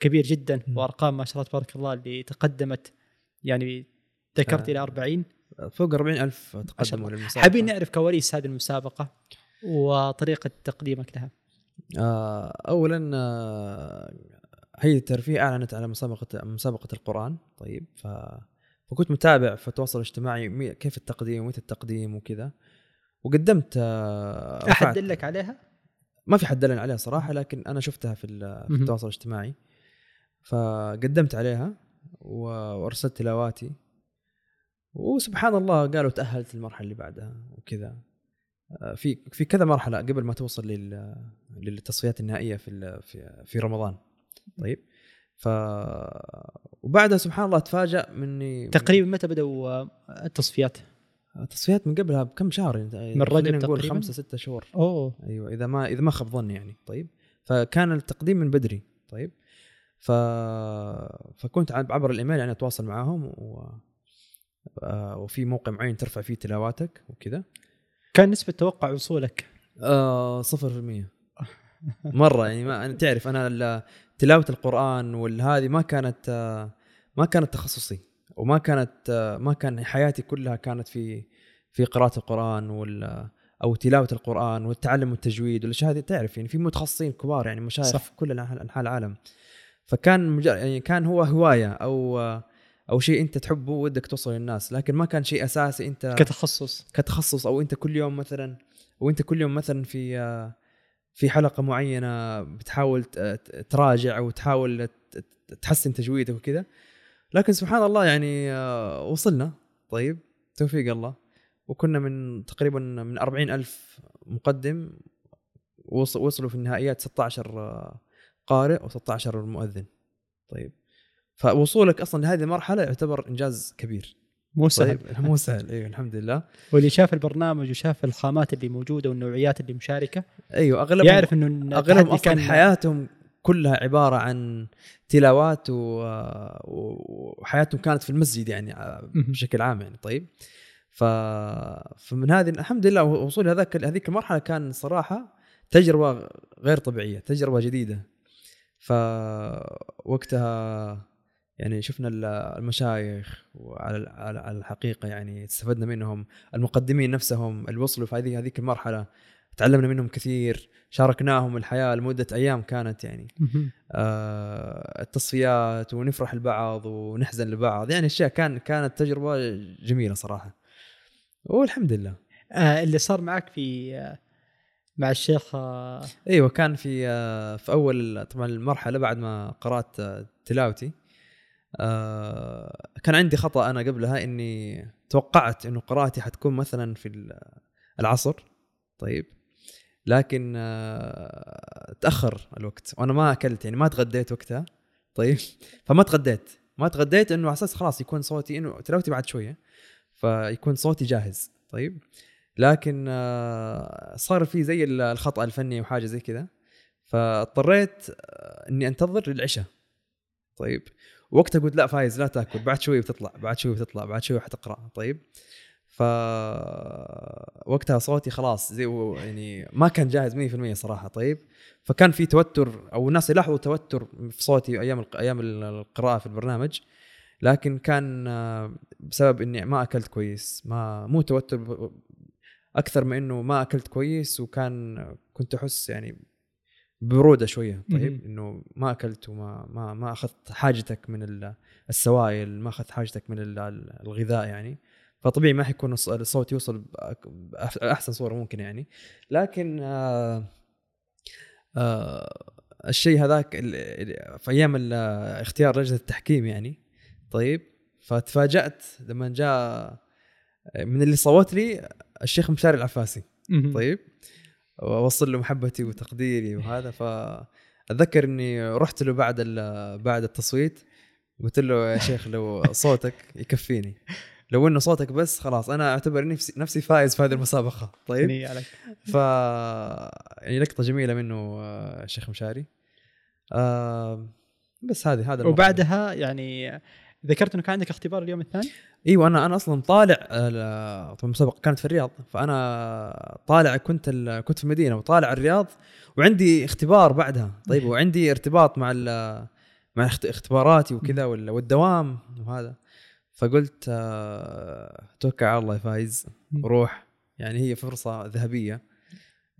كبير جدا وأرقام ما شاء الله تبارك الله اللي تقدمت، يعني ذكرت آه. إلى أربعين فوق أربعين ألف تقدموا للمسابقة. حابين نعرف كواليس هذه المسابقة وطريقة تقديمك لها. آه أولاً آه هيئة الترفيه أعلنت على مسابقة مسابقة القرآن، طيب ف... فكنت متابع في التواصل الاجتماعي كيف التقديم ومتى التقديم وكذا، وقدمت آه أحد دلك عليها؟ ما في حد دلني عليها صراحة، لكن أنا شفتها في, في التواصل الاجتماعي فقدمت عليها وأرسلت تلاواتي، وسبحان الله قالوا تأهلت المرحلة اللي بعدها وكذا، في في كذا مرحلة قبل ما توصل لل للتصفيات النهائية في في رمضان. طيب ف وبعدها سبحان الله تفاجأ مني. تقريبا متى بدأوا التصفيات؟ التصفيات من قبلها بكم شهر، من رجب نقول خمسة ستة شهور. أوه. أيوة إذا ما إذا ما خاب ظني يعني. طيب فكان التقديم من بدري. طيب ف فكنت عبر الإيميل يعني أتواصل معهم و وفي موقع معين ترفع فيه تلاواتك وكذا. كان نسبة توقع وصولك آه صفر في المية مرة، يعني ما أنا تعرف أنا تلاوة القرآن والهذه ما كانت ما كانت تخصصي، وما كانت ما كان حياتي كلها كانت في في قراءة القرآن وال أو تلاوة القرآن والتعلم والتجويد والأشياء هذه، تعرف يعني في متخصصين كبار يعني مشايخ في كل أنحاء العالم، فكان يعني كان هو هواية أو أو شيء أنت تحبه ودك توصل للناس، لكن ما كان شيء أساسي أنت كتخصص كتخصص أو أنت كل يوم مثلا أو أنت كل يوم مثلا في في حلقة معينة بتحاول تراجع وتحاول تحسن تجويدك وكذا. لكن سبحان الله يعني وصلنا، طيب توفيق الله، وكنا من تقريبا من أربعين ألف مقدم وصلوا في النهائيات ستة عشر قارئ وستة عشر مؤذن. طيب فوصولك أصلاً لهذه المرحلة يعتبر إنجاز كبير، مو سهل. طيب. مو سهل أيوة الحمد لله. واللي شاف البرنامج وشاف الخامات اللي موجودة والنوعيات اللي مشاركة أيوة أغلبهم يعرف إنه أغلبهم أصلاً كان حياتهم كلها عبارة عن تلاوات وحياتهم كانت في المسجد يعني بشكل عام يعني. طيب ف... فمن هذه الحمد لله وصول هذاك هذيك المرحلة كان صراحة تجربة غير طبيعية, تجربة جديدة. فوقتها يعني شفنا المشايخ وعلى على الحقيقة يعني استفدنا منهم, المقدمين نفسهم اللي وصلوا في هذه هذيك المرحلة تعلمنا منهم كثير, شاركناهم الحياة لمدة أيام كانت يعني آه التصفيات ونفرح لبعض ونحزن لبعض يعني الشيء كان كانت تجربة جميلة صراحة والحمد لله. آه اللي صار معك في آه مع الشيخ آه أيوة كان في آه في أول طبعا المرحلة بعد ما قرأت آه تلاوتي آه كان عندي خطأ أنا قبلها إني توقعت إنه قراءتي حتكون مثلا في العصر طيب, لكن آه تأخر الوقت وأنا ما أكلت يعني ما تغديت وقتها طيب, فما تغديت ما تغديت إنه على أساس خلاص يكون صوتي إنه تلاوتي بعد شوية فيكون صوتي جاهز طيب, لكن آه صار في زي الخطأ الفني وحاجة زي كذا فاضطريت إني أنتظر للعشاء طيب. وقتها قلت لا فايز لا تأكل, بعد شوي بتطلع بعد شوي بتطلع بعد شوي حتقرأ طيب. فوقتها صوتي خلاص زي يعني ما كان جاهز مية في المية صراحة طيب, فكان في توتر أو الناس يلاحظوا توتر في صوتي أيام أيام القراءة في البرنامج, لكن كان بسبب إني ما أكلت كويس, ما مو توتر أكثر ما إنه ما أكلت كويس وكان كنت أحس يعني برودة شوية طيب إنه ما أكلت وما ما ما أخذت حاجتك من السوائل, ما أخذت حاجتك من الغذاء يعني, فطبيعي ما حيكون الصوت يوصل بأحسن صورة ممكن يعني. لكن آآ آآ الشيء هذاك في أيام اختيار لجنة التحكيم يعني طيب, فتفاجأت لما جاء من اللي صوت لي الشيخ مشاري العفاسي طيب, ووصل له محبتي وتقديري وهذا. فأتذكر إني رحت له بعد بعد التصويت قلت له يا شيخ لو صوتك يكفيني, لو إنه صوتك بس خلاص أنا أعتبر نفسي نفسي فائز في هذه المسابقة طيب. ف يعني لقطة جميلة منه الشيخ مشاري آه بس هذه هذا. وبعدها يعني ذكرت إنه كان عندك اختبار اليوم الثاني. ايوه انا انا اصلا طالع طبعا المسابقه كانت في الرياض, فانا طالع كنت ال... كنت في المدينه وطالع الرياض وعندي اختبار بعدها طيب, وعندي ارتباط مع ال... مع اختباراتي وكذا والدوام وهذا. فقلت توكل على الله يا فايز روح يعني, هي فرصه ذهبيه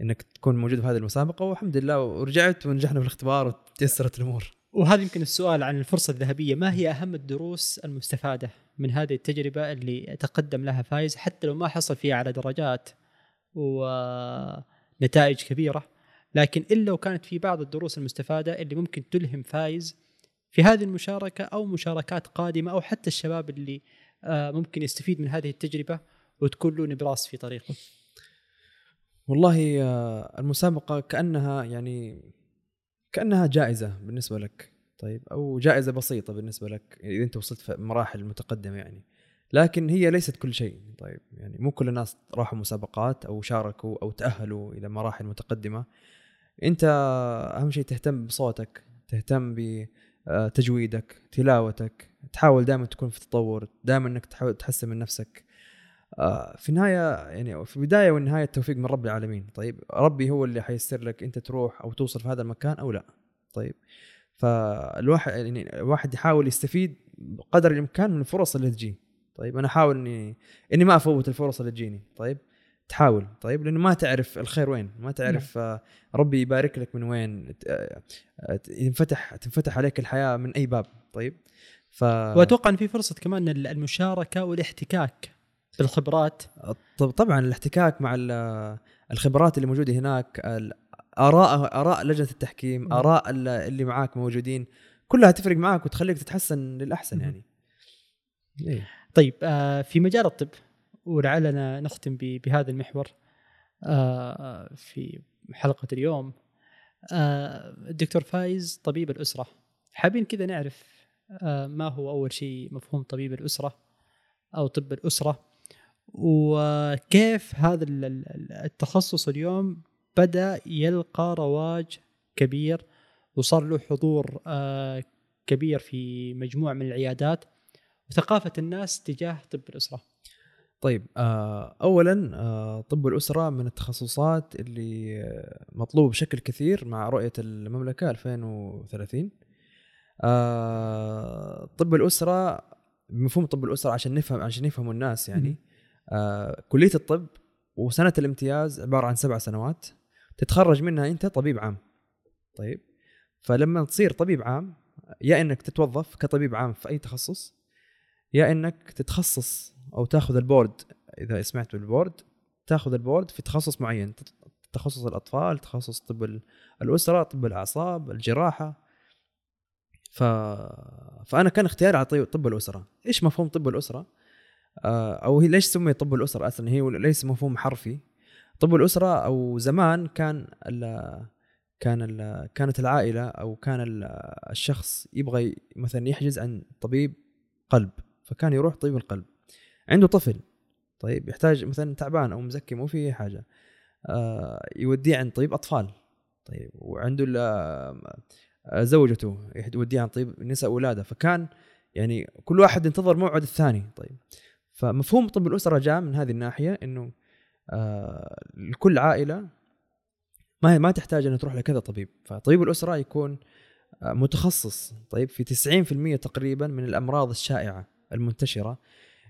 انك تكون موجود في هذه المسابقه والحمد لله ورجعت ونجحنا في الاختبار وتيسرت الامور. وهذا يمكن السؤال عن الفرصة الذهبية, ما هي أهم الدروس المستفادة من هذه التجربة اللي تقدم لها فايز حتى لو ما حصل فيها على درجات ونتائج كبيرة, لكن إلا وكانت في بعض الدروس المستفادة اللي ممكن تلهم فايز في هذه المشاركة أو مشاركات قادمة أو حتى الشباب اللي ممكن يستفيد من هذه التجربة وتكون له نبراس في طريقه؟ والله المسابقة كأنها يعني كأنها جائزة بالنسبة لك طيب, أو جائزة بسيطة بالنسبة لك إذا أنت وصلت في مراحل متقدمة يعني, لكن هي ليست كل شيء طيب يعني. مو كل الناس راحوا مسابقات أو شاركوا أو تأهلوا إلى مراحل متقدمة. أنت أهم شيء تهتم بصوتك, تهتم بتجويدك, تلاوتك, تحاول دائما تكون في تطور, دائما أنك تحاول تحسن من نفسك. في النهاية يعني في البداية والنهاية التوفيق من رب العالمين طيب, ربي هو اللي حيسر لك أنت تروح أو توصل في هذا المكان أو لا طيب. فالواحد يعني الواحد يحاول يستفيد بقدر الإمكان من الفرص اللي تجي طيب. أنا أحاول إني إني ما أفوت الفرص اللي تجيني طيب, تحاول طيب, لأنه ما تعرف الخير وين, ما تعرف ربي يبارك لك من وين, ينفتح تنفتح عليك الحياة من أي باب طيب. ف... وأتوقع أن في فرصة كمان المشاركة والاحتكاك بالخبرات. طبعا الاحتكاك مع الخبرات اللي موجودة هناك, آراء آراء لجنة التحكيم, آراء اللي معاك موجودين, كلها تفرق معاك وتخليك تتحسن للأحسن يعني. طيب في مجال الطب, ولعلنا نختم بهذا المحور في حلقة اليوم, الدكتور فايز طبيب الأسرة, حابين كذا نعرف ما هو أول شيء مفهوم طبيب الأسرة أو طب الأسرة, وكيف هذا التخصص اليوم بدأ يلقى رواج كبير وصار له حضور كبير في مجموعة من العيادات وثقافة الناس تجاه طب الأسرة. طيب أولا طب الأسرة من التخصصات اللي مطلوب بشكل كثير مع رؤية المملكة ألفين وثلاثين. طب الأسرة بمفهوم طب الأسرة عشان نفهم عشان نفهم الناس يعني كلية الطب وسنة الامتياز عبارة عن سبع سنوات تتخرج منها أنت طبيب عام. طيب فلما تصير طبيب عام يا إنك تتوظف كطبيب عام في أي تخصص يا إنك تتخصص أو تأخذ البورد. إذا سمعت بالبورد تأخذ البورد في تخصص معين، تخصص الأطفال، تخصص طب الأسرة، طب الأعصاب، الجراحة. ف... فأنا كان اختياري على طب الأسرة. إيش مفهوم طب الأسرة؟ أو هي ليش سمي طب الأسرة أصلاً؟ هي ليس مفهوم حرفي. طب الأسرة أو زمان كان ال... كان ال... كانت العائلة أو كان ال... الشخص يبغى مثلاً يحجز عن طبيب قلب، فكان يروح طبيب القلب. عنده طفل طيب يحتاج مثلاً تعبان أو مزكي مو فيه حاجة، آه يوديه عن طبيب أطفال. طيب وعنده زوجته يوديه عن طبيب نساء ولاده، فكان يعني كل واحد ينتظر موعد الثاني. طيب فمفهوم طب الأسرة جاء من هذه الناحية، إنه آه لكل عائلة ما هي ما تحتاج أن تروح لكذا طبيب، فطبيب الأسرة يكون آه متخصص طيب في تسعين بالمئة تقريبا من الأمراض الشائعة المنتشرة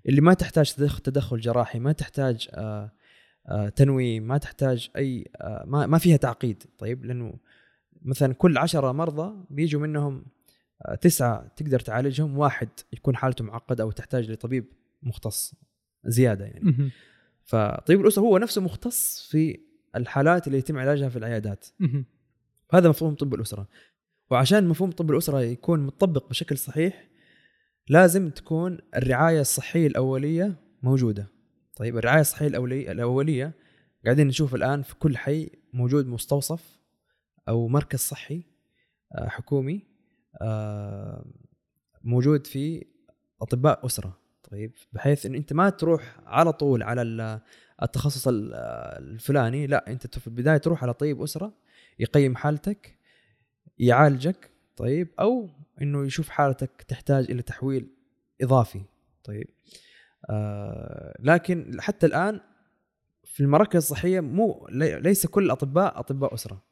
اللي ما تحتاج تدخل جراحي، ما تحتاج آه آه تنويم، ما تحتاج أي آه ما ما فيها تعقيد. طيب لأنه مثلا كل عشرة مرضى بيجوا منهم تسعة تقدر تعالجهم، واحد يكون حالته معقدة أو تحتاج لطبيب مختص زيادة يعني. فطبيب الأسرة هو نفسه مختص في الحالات اللي يتم علاجها في العيادات. هذا مفهوم طب الأسرة. وعشان مفهوم طب الأسرة يكون متطبق بشكل صحيح لازم تكون الرعاية الصحية الأولية موجودة. طيب الرعاية الصحية الأولية الأولية قاعدين نشوف الآن في كل حي موجود مستوصف أو مركز صحي حكومي موجود فيه أطباء أسرة. طيب بحيث إن أنت ما تروح على طول على التخصص الفلاني، لا أنت في البداية تروح على طبيب أسرة يقيم حالتك يعالجك طيب، أو إنه يشوف حالتك تحتاج إلى تحويل إضافي. طيب لكن حتى الآن في المراكز الصحية مو ليس كل الأطباء أطباء أسرة.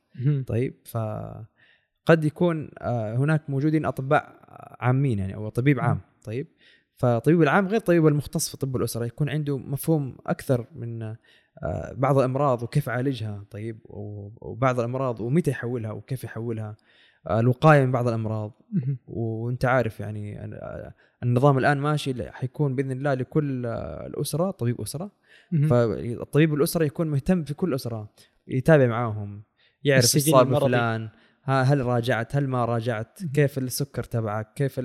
طيب فقد يكون هناك موجودين أطباء عامين يعني أو طبيب عام. طيب فطبيب العام غير طبيب المختص في طب الأسرة، يكون عنده مفهوم أكثر من بعض الأمراض وكيف يعالجها طيب، وبعض الأمراض ومتى يحولها وكيف يحولها، الوقاية من بعض الأمراض. وانت عارف يعني النظام الآن ماشي حيكون بإذن الله لكل الأسرة طبيب أسرة، فالطبيب الأسرة يكون مهتم في كل أسرة، يتابع معاهم، يعرف صار بفلان، هل راجعت هل ما راجعت، كيف السكر تبعك، كيف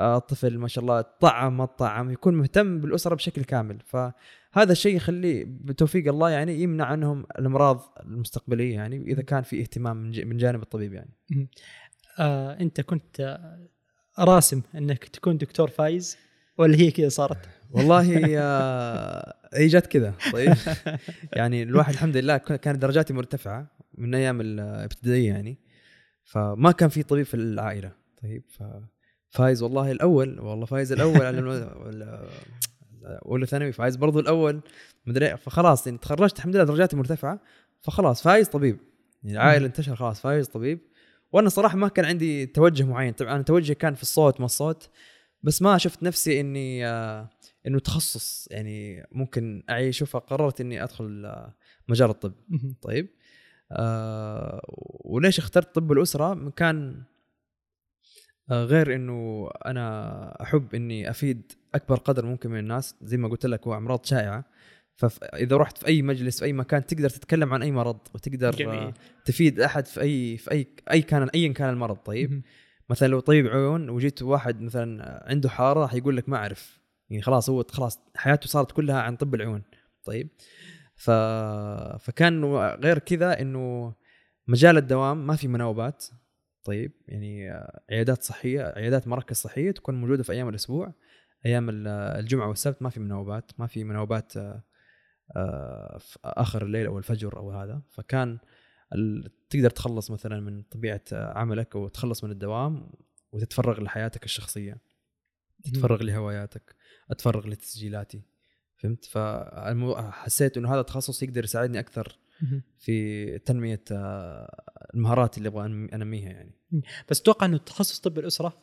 الطفل ما شاء الله طعم ما طعم، يكون مهتم بالأسرة بشكل كامل. فهذا الشيء يخلي بتوفيق الله يعني يمنع عنهم الأمراض المستقبلية يعني، إذا كان في اهتمام من جانب الطبيب يعني. آه، أنت كنت راسم أنك تكون دكتور فايز ولا هي كذا صارت؟ والله آه، هي جت كذا طيب يعني. الواحد الحمد لله كانت درجاتي مرتفعة من أيام الابتدائية يعني، فما كان في طبيب في العائلة. طيب فايز والله الأول، والله فايز الأول على ولا ولا ثانوي فايز برضو الأول مدري. فخلاص يعني تخرجت الحمد لله درجاتي مرتفعة، فخلاص فايز طبيب يعني العائلة انتشر خلاص فايز طبيب. وأنا صراحة ما كان عندي توجه معين، طبعا أنا توجه كان في الصوت ما الصوت، بس ما شفت نفسي إني إنه تخصص يعني ممكن أعيشه، فقررت إني أدخل مجال الطب. طيب آه، وليش اخترت طب الأسرة؟ كان آه غير إنه أنا أحب إني أفيد أكبر قدر ممكن من الناس، زي ما قلت لك هو أمراض شائعة، فإذا رحت في أي مجلس في أي مكان تقدر تتكلم عن أي مرض وتقدر آه تفيد أحد في أي في أي أي كان أي كان المرض. طيب م- مثلا لو طبيب عيون وجيت واحد مثلا عنده حارة راح يقول لك ما أعرف يعني، خلاص هو خلاص حياته صارت كلها عن طب العيون. طيب ف... فكان غير كذا إنه مجال الدوام ما في مناوبات طيب يعني، عيادات صحية عيادات مراكز صحية تكون موجودة في أيام الأسبوع، أيام الجمعة والسبت ما في مناوبات، ما في مناوبات في آخر الليل أو الفجر أو هذا. فكان تقدر تخلص مثلا من طبيعة عملك وتخلص من الدوام وتتفرغ لحياتك الشخصية، تتفرغ لهواياتك، أتفرغ لتسجيلاتي، فهمت؟ فحسيت إنه هذا التخصص يقدر يساعدني أكثر في تنمية المهارات اللي أبغى أنميها يعني. بس توقع إنه تخصص طب الأسرة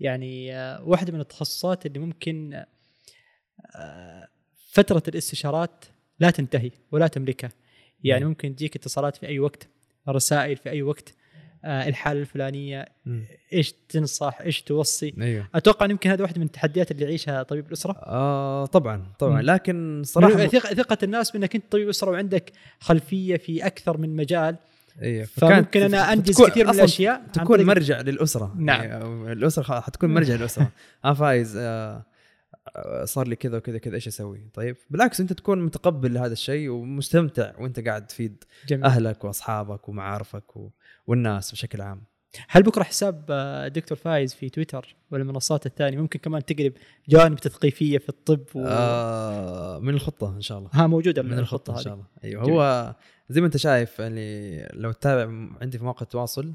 يعني واحدة من التخصصات اللي ممكن فترة الاستشارات لا تنتهي ولا تملكها، يعني ممكن تجيك اتصالات في أي وقت، رسائل في أي وقت، الحالة الفلانية إيش تنصح، إيش توصي. أيوه. أتوقع أن يمكن هذا واحد من التحديات اللي يعيشها طبيب الأسرة. آه طبعا طبعا. لكن صراحة ثقة الناس بأنك أنت طبيب أسرة وعندك خلفية في أكثر من مجال. أيوه. فممكن أنا أنجز كثير من الأشياء، تكون مرجع للأسرة. نعم. يعني الأسرة حتكون مرجع للأسرة. أنا فايز آه صار لي كذا وكذا كذا، إيش أسوي؟ طيب بالعكس أنت تكون متقبل لهذا الشيء ومستمتع وأنت قاعد تفيد جميل. أهلك وأصحابك ومعارفك و... والناس بشكل عام. هل بكرة حساب دكتور فايز في تويتر ولا منصات الثانية ممكن كمان تقلب جوانب تثقيفية في الطب و... آه من الخطة إن شاء الله. ها موجودة من, من الخطة, الخطة إن شاء الله. أيوه جميل. هو زي ما أنت شايف يعني لو تتابع عندي في مواقع التواصل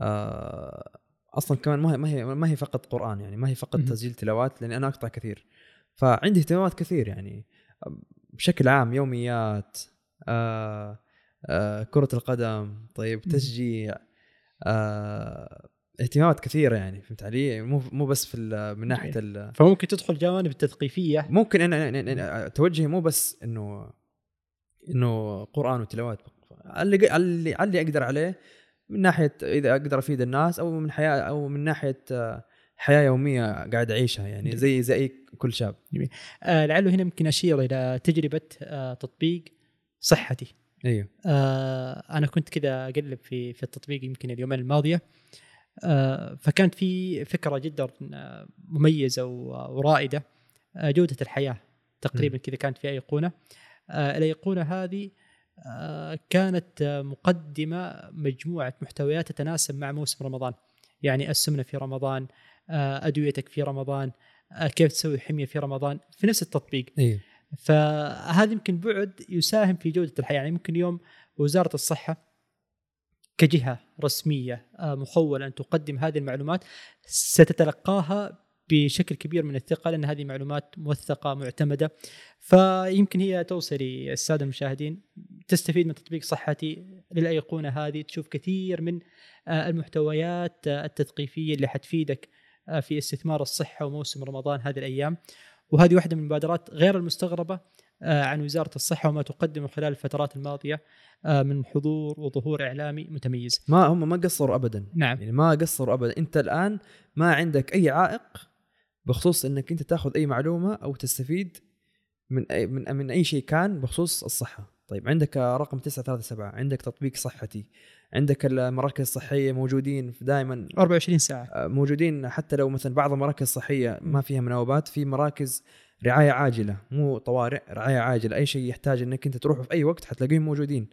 آه أصلاً كمان ما هي ما هي ما هي فقط قرآن، يعني ما هي فقط تسجيل تلاوات، لأن أنا أقطع كثير فعندي اهتمامات كثير يعني بشكل عام، يوميات آآ آآ كرة القدم، طيب تشجيع، اهتمامات كثيرة يعني، فهمت علي؟ مو مو بس في من ناحية ال فممكن تدخل جوانب التثقيفية، ممكن أنا, أنا, أنا توجهي مو بس إنه إنه قرآن وتلاوات، اللي اللي اللي أقدر عليه من ناحية إذا أقدر أفيد الناس أو من حياة أو من ناحية حياة يومية قاعد أعيشها يعني زي زي كل شاب. آه لعله هنا ممكن أشير إلى تجربة آه تطبيق صحتي. أيوه. آه أنا كنت كذا أقلب في في التطبيق يمكن اليومين الماضية، آه فكانت في فكرة جدا مميزة ورائدة، آه جودة الحياة تقريبا كذا، كانت في أيقونة. آه الأيقونة هذه كانت مقدمة مجموعة محتويات تتناسب مع موسم رمضان، يعني السمنة في رمضان، أدويتك في رمضان، كيف تسوي حمية في رمضان، في نفس التطبيق. أيوه. فهذا يمكن بعد يساهم في جودة الحياة، يعني ممكن اليوم وزارة الصحة كجهة رسمية مخولة أن تقدم هذه المعلومات ستتلقاها بشكل كبير من الثقة، لأن هذه معلومات موثقة معتمدة. فيمكن هي توصلي السادة المشاهدين تستفيد من تطبيق صحتي للأيقونة هذه، تشوف كثير من المحتويات التثقيفية اللي حتفيدك في استثمار الصحة وموسم رمضان هذه الأيام. وهذه واحدة من المبادرات غير المستغربة عن وزارة الصحة وما تقدم خلال الفترات الماضية من حضور وظهور إعلامي متميز. ما هم ما قصروا أبدا. نعم. يعني ما قصروا أبدا. أنت الآن ما عندك أي عائق بخصوص أنك أنت تأخذ أي معلومة أو تستفيد من أي من من أي شيء كان بخصوص الصحة. طيب عندك رقم تسعة ثلاثة سبعة، عندك تطبيق صحتي، عندك المراكز الصحية موجودين دائما أربعة وعشرين ساعة موجودين، حتى لو مثلا بعض المراكز الصحية ما فيها مناوبات، في مراكز رعاية عاجلة، مو طوارئ، رعاية عاجلة، أي شيء يحتاج أنك أنت تروح في أي وقت حتلاقيهم موجودين.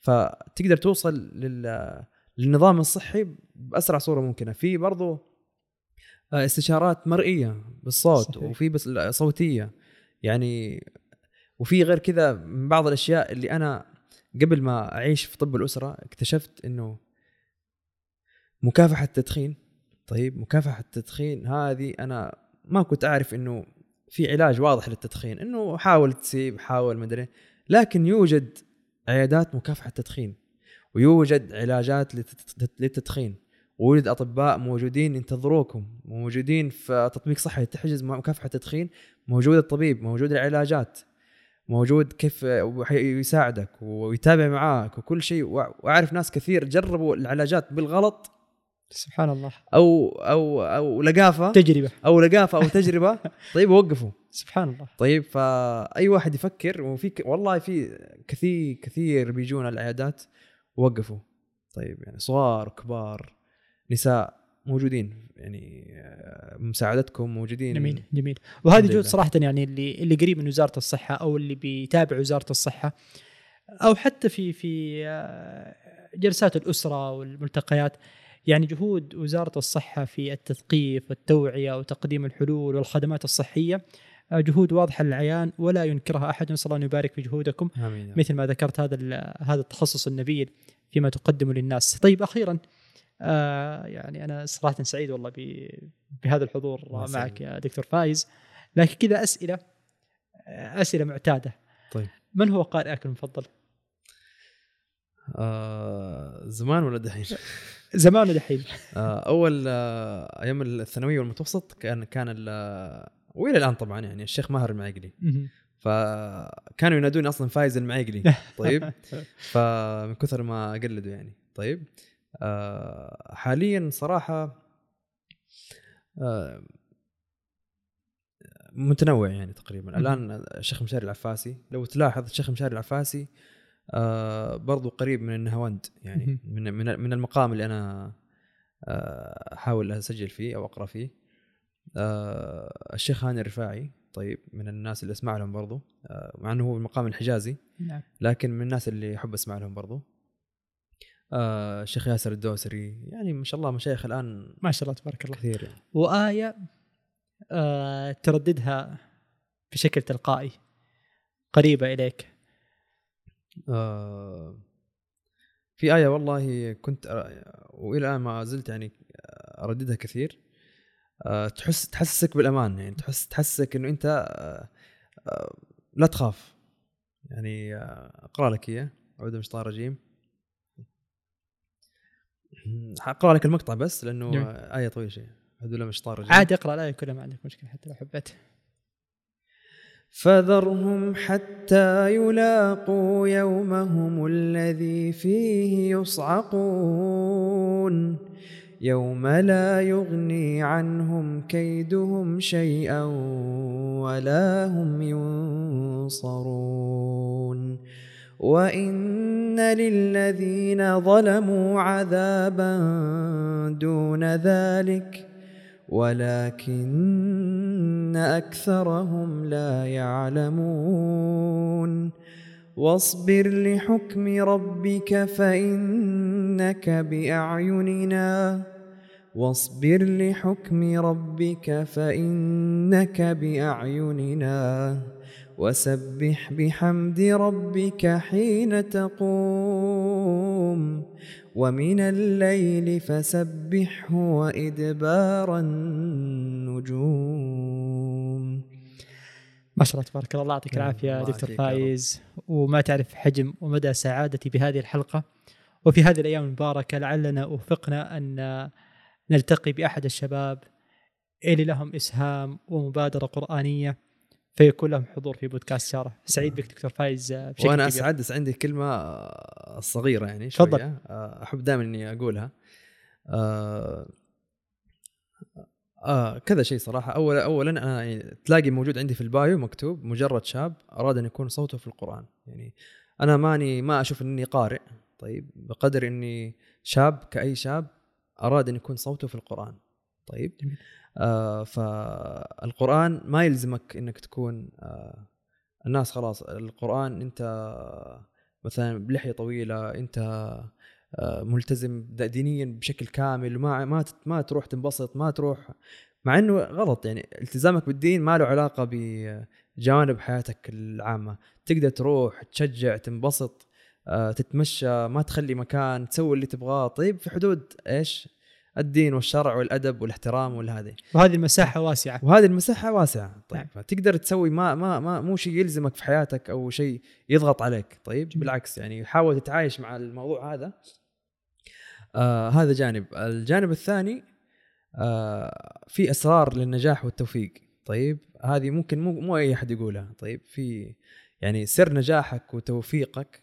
فتقدر توصل لل... للنظام الصحي بأسرع صورة ممكنة. في برضو استشارات مرئية بالصوت. صحيح. وفي بس صوتية يعني، وفي غير كذا من بعض الأشياء اللي أنا قبل ما أعيش في طب الأسرة اكتشفت إنه مكافحة التدخين. طيب مكافحة التدخين هذه أنا ما كنت أعرف إنه في علاج واضح للتدخين، إنه حاول تسيب، حاول مدري، لكن يوجد عيادات مكافحة التدخين ويوجد علاجات للتدخين ويوجد أطباء موجودين ينتظروكم، موجودين في تطبيق صحي تحجز مكافحة التدخين، موجود الطبيب، موجود العلاجات، موجود كيف يساعدك ويتابع معاك وكل شيء. وأعرف ناس كثير جربوا العلاجات بالغلط، سبحان الله، أو أو أو لقافة تجربة أو لقافة أو تجربة طيب وقفوا، سبحان الله. طيب فأي واحد يفكر، وفي والله في كثير كثير بيجون العيادات وقفوا. طيب يعني صغار كبار نساء موجودين، يعني مساعدتكم موجودين. جميل جميل. وهذه جود صراحة يعني اللي اللي قريب من وزارة الصحة أو اللي بيتابع وزارة الصحة، أو حتى في في جلسات الأسرة والملتقيات، يعني جهود وزارة الصحة في التثقيف والتوعية وتقديم الحلول والخدمات الصحية جهود واضحة للعيان ولا ينكرها أحد. نسأل الله أن يبارك في جهودكم. آمين. مثل ما ذكرت هذا هذا التخصص النبيل فيما تقدمه للناس. طيب أخيرا آه يعني أنا صراحة سعيد والله بهذا الحضور معك يا دكتور فايز، لكن كذا أسئلة أسئلة معتادة. طيب من هو قارئك المفضل؟ آه زمان ولا دحين؟ زمان ولا دحين. آه أول آه أيام الثانوية والمتوسط كان كان وإلى الآن طبعا يعني الشيخ ماهر المعيقلي، فكانوا ينادوني أصلا فايز المعيقلي. طيب فمن كثر ما أقلدوا يعني. طيب آه حاليا صراحة آه متنوع يعني تقريبا. الآن الشيخ مشاري العفاسي، لو تلاحظ الشيخ مشاري العفاسي آه برضو قريب من النهاوند يعني من من من المقام اللي أنا آه أحاول أسجل فيه أو أقرأ فيه. آه الشيخ هاني الرفاعي طيب من الناس اللي أسمع لهم برضو، آه مع أنه هو المقام الحجازي لكن من الناس اللي أحب أسمع لهم برضو. آه الشيخ ياسر الدوسري، يعني ما شاء الله مشايخ الآن ما شاء الله تبارك الله كثير يعني. وآية آه ترددها بشكل تلقائي قريبة إليك؟ آه في آية والله كنت وإلى الآن ما زلت يعني أرددها كثير. آه تحس تحسسك بالأمان يعني، تحس تحسسك إنه أنت آه آه لا تخاف يعني. آه أقرأ لك إياه، أعوذ من الشيطان الرجيم، أقرأ لك المقطع بس لأنه جميل. آية طويلة شيء، أعوذ من الشيطان الرجيم، عادي أقرأ الآية كلها ما عندك مشكلة حتى لو حبيت. فذرهم حتى يلاقوا يومهم الذي فيه يصعقون، يوم لا يغني عنهم كيدهم شيئا ولا هم ينصرون، وإن للذين ظلموا عذابا دون ذلك ولكن أكثرهم لا يعلمون، واصبر لحكم ربك فإنك بأعيننا، واصبر لحكم ربك فإنك بأعيننا، وسبح بحمد ربك حين تقوم، ومن الليل فسبحه وإدبار النجوم. ما شاء الله تبارك الله، يعطيك العافية دكتور فايز، وما تعرف حجم ومدى سعادتي بهذه الحلقة وفي هذه الأيام المباركة. لعلنا وفقنا أن نلتقي بأحد الشباب اللي لهم إسهام ومبادرة قرآنية فيكون لهم حضور في بودكاست شارة. سعيد بك دكتور فايز بشكل كبير. وأنا أسعد. عندي كلمة صغيرة يعني شوية أحب دائما أني أقولها. آه آه كذا شيء صراحة. أولا, أولا أنا يعني تلاقي موجود عندي في البايو مكتوب مجرد شاب أراد أن يكون صوته في القرآن، يعني أنا ماني ما أشوف أني قارئ طيب بقدر أني شاب كأي شاب أراد أن يكون صوته في القرآن. طيب جميل. آه فالقرآن ما يلزمك انك تكون آه الناس خلاص القرآن انت مثلا بلحية طويلة انت آه ملتزم دينيا بشكل كامل وما ما ما تروح تنبسط ما تروح، مع انه غلط يعني. التزامك بالدين ما له علاقة بجوانب حياتك العامة، تقدر تروح تشجع تنبسط آه تتمشى ما تخلي مكان تسوي اللي تبغاه طيب في حدود ايش الدين والشرع والأدب والاحترام والهذه، وهذه المساحة واسعة وهذه المساحة واسعة طيب نعم. تقدر تسوي ما ما ما مو شيء يلزمك في حياتك أو شيء يضغط عليك طيب جميل. بالعكس يعني حاول تتعايش مع الموضوع هذا. آه هذا جانب. الجانب الثاني آه في أسرار للنجاح والتوفيق طيب هذه ممكن مو مو أي أحد يقولها طيب. في يعني سر نجاحك وتوفيقك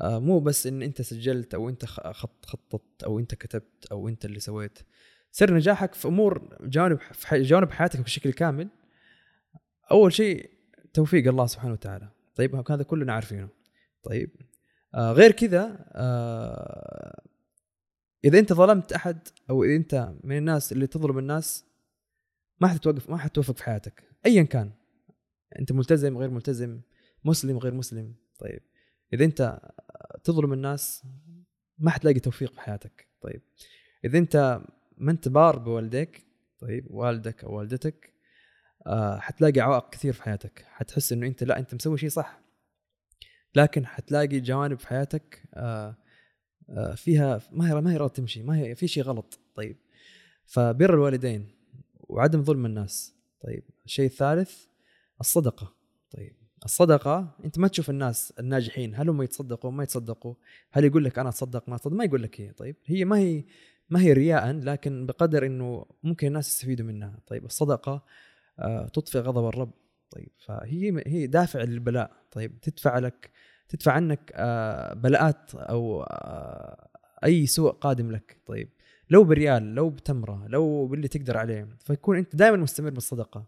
آه مو بس إن أنت سجلت أو أنت خط خططت أو أنت كتبت أو أنت اللي سويت. سر نجاحك في أمور جانب في جانب حياتك بشكل كامل. أول شيء توفيق الله سبحانه وتعالى طيب هذا كلنا عارفينه طيب. آه غير كذا آه إذا أنت ظلمت أحد أو إذا أنت من الناس اللي تظلم الناس ما حتتوقف ما حتتوفق في حياتك أيا كان أنت ملتزم غير ملتزم مسلم غير مسلم طيب. إذا أنت تظلم الناس ما حتلاقي توفيق في حياتك طيب. إذا أنت ما أنت بار بوالدك طيب والدك أو والدتك آه حتلاقي عوائق كثير في حياتك، حتحس إنه أنت لا أنت مسوي شيء صح لكن حتلاقي جوانب في حياتك آه فيها ما هي ما هي راضي تمشي، ما هي في شيء غلط. طيب فبر الوالدين وعدم ظلم الناس. طيب الشيء الثالث الصدقة. طيب الصدقة أنت ما تشوف الناس الناجحين هل هم يتصدقوا ما يتصدقوا، هل يقول لك أنا أتصدق ما أتصدق، ما يقول لك هي. طيب هي ما هي ما هي رياء، لكن بقدر إنه ممكن الناس يستفيدوا منها. طيب الصدقة آه تطفئ غضب الرب. طيب فهي هي دافع للبلاء. طيب تدفع لك تدفع عنك آه بلاءات أو آه أي سوء قادم لك. طيب لو بريال لو بتمرة لو باللي تقدر عليه، فيكون أنت دائما مستمر بالصدقة.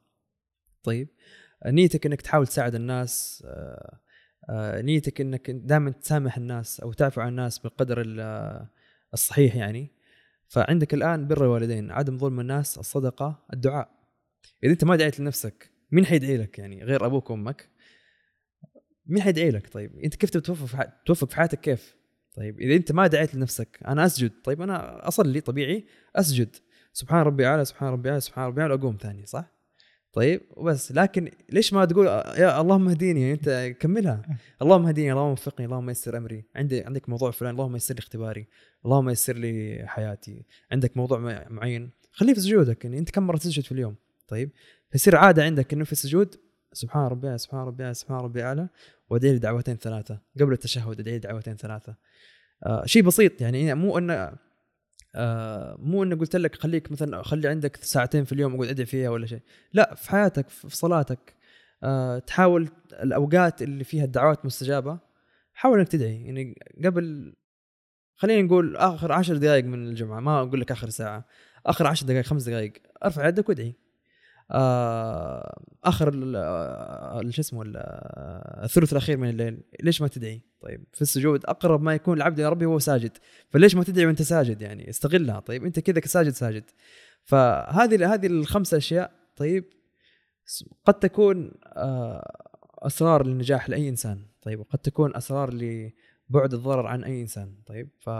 طيب نيتك انك تحاول تساعد الناس، آآ آآ نيتك انك دائما تسامح الناس او تعفو عن الناس بالقدر الصحيح يعني. فعندك الان بر الوالدين، عدم ظلم الناس، الصدقه، الدعاء. اذا انت ما دعيت لنفسك مين حيدعي لك يعني؟ غير ابوك وامك مين حيدعي لك؟ طيب انت كيف تتوفق توفق في حياتك كيف؟ طيب اذا انت ما دعيت لنفسك، انا اسجد، طيب انا اصلي طبيعي اسجد سبحان ربي اعلى سبحان ربي اعلى سبحان ربي اعلى اقوم ثاني صح طيب وبس. لكن ليش ما تقول يا اللهم اهديني، انت كملها اللهم اهديني اللهم وفقني اللهم يسر امري، عندي عندك موضوع فلان اللهم يسر لي اختباري اللهم يسر لي حياتي، عندك موضوع معين خليه في سجودك. انت كم مره تسجد في اليوم؟ طيب فيصير عاده عندك انه في السجود سبحان ربي سبحان ربي سبحان ربي اعلى، وادعي دعوتين ثلاثه قبل التشهد، ادعي دعوتين ثلاثه. آه شيء بسيط يعني، مو ان آه مو إنه قلت لك خليك مثلا خلي عندك ساعتين في اليوم أقعد أدعي فيها ولا شيء، لا، في حياتك في صلاتك آه تحاول الأوقات اللي فيها الدعوات مستجابة حاول إنك تدعي يعني قبل، خلينا نقول آخر عشر دقائق من الجمعة، ما أقول لك آخر ساعة، آخر عشر دقائق خمس دقائق أرفع يدك وادعي. آه آخر ال شو اسمه الثلث الأخير من الليل ليش ما تدعي؟ طيب في السجود أقرب ما يكون العبد يا ربي وهو ساجد، فليش ما تدعي وأنت ساجد يعني؟ استغلها. طيب أنت كذا كساجد ساجد. فهذه هذه الخمسة أشياء طيب قد تكون آه أسرار للنجاح لأي إنسان، طيب وقد تكون أسرار لبعد الضرر عن أي إنسان. طيب ف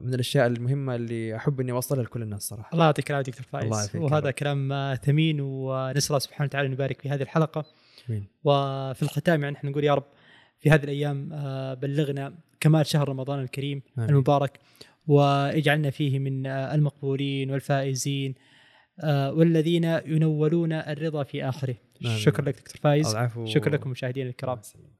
من الأشياء المهمة اللي أحب إني أوصلها لكل الناس صراحة. الله يعطيك العافية دكتور فايز، وهذا كلام ثمين، ونسأل الله سبحانه وتعالى نبارك في هذه الحلقة. مين. وفي الختام يعني نحن نقول يا رب في هذه الأيام بلغنا كمال شهر رمضان الكريم. آمين. المبارك، واجعلنا فيه من المقبولين والفائزين والذين ينولون الرضا في آخره. آمين. شكر لك دكتور فايز، شكر لكم مشاهدين الكرام. آمين.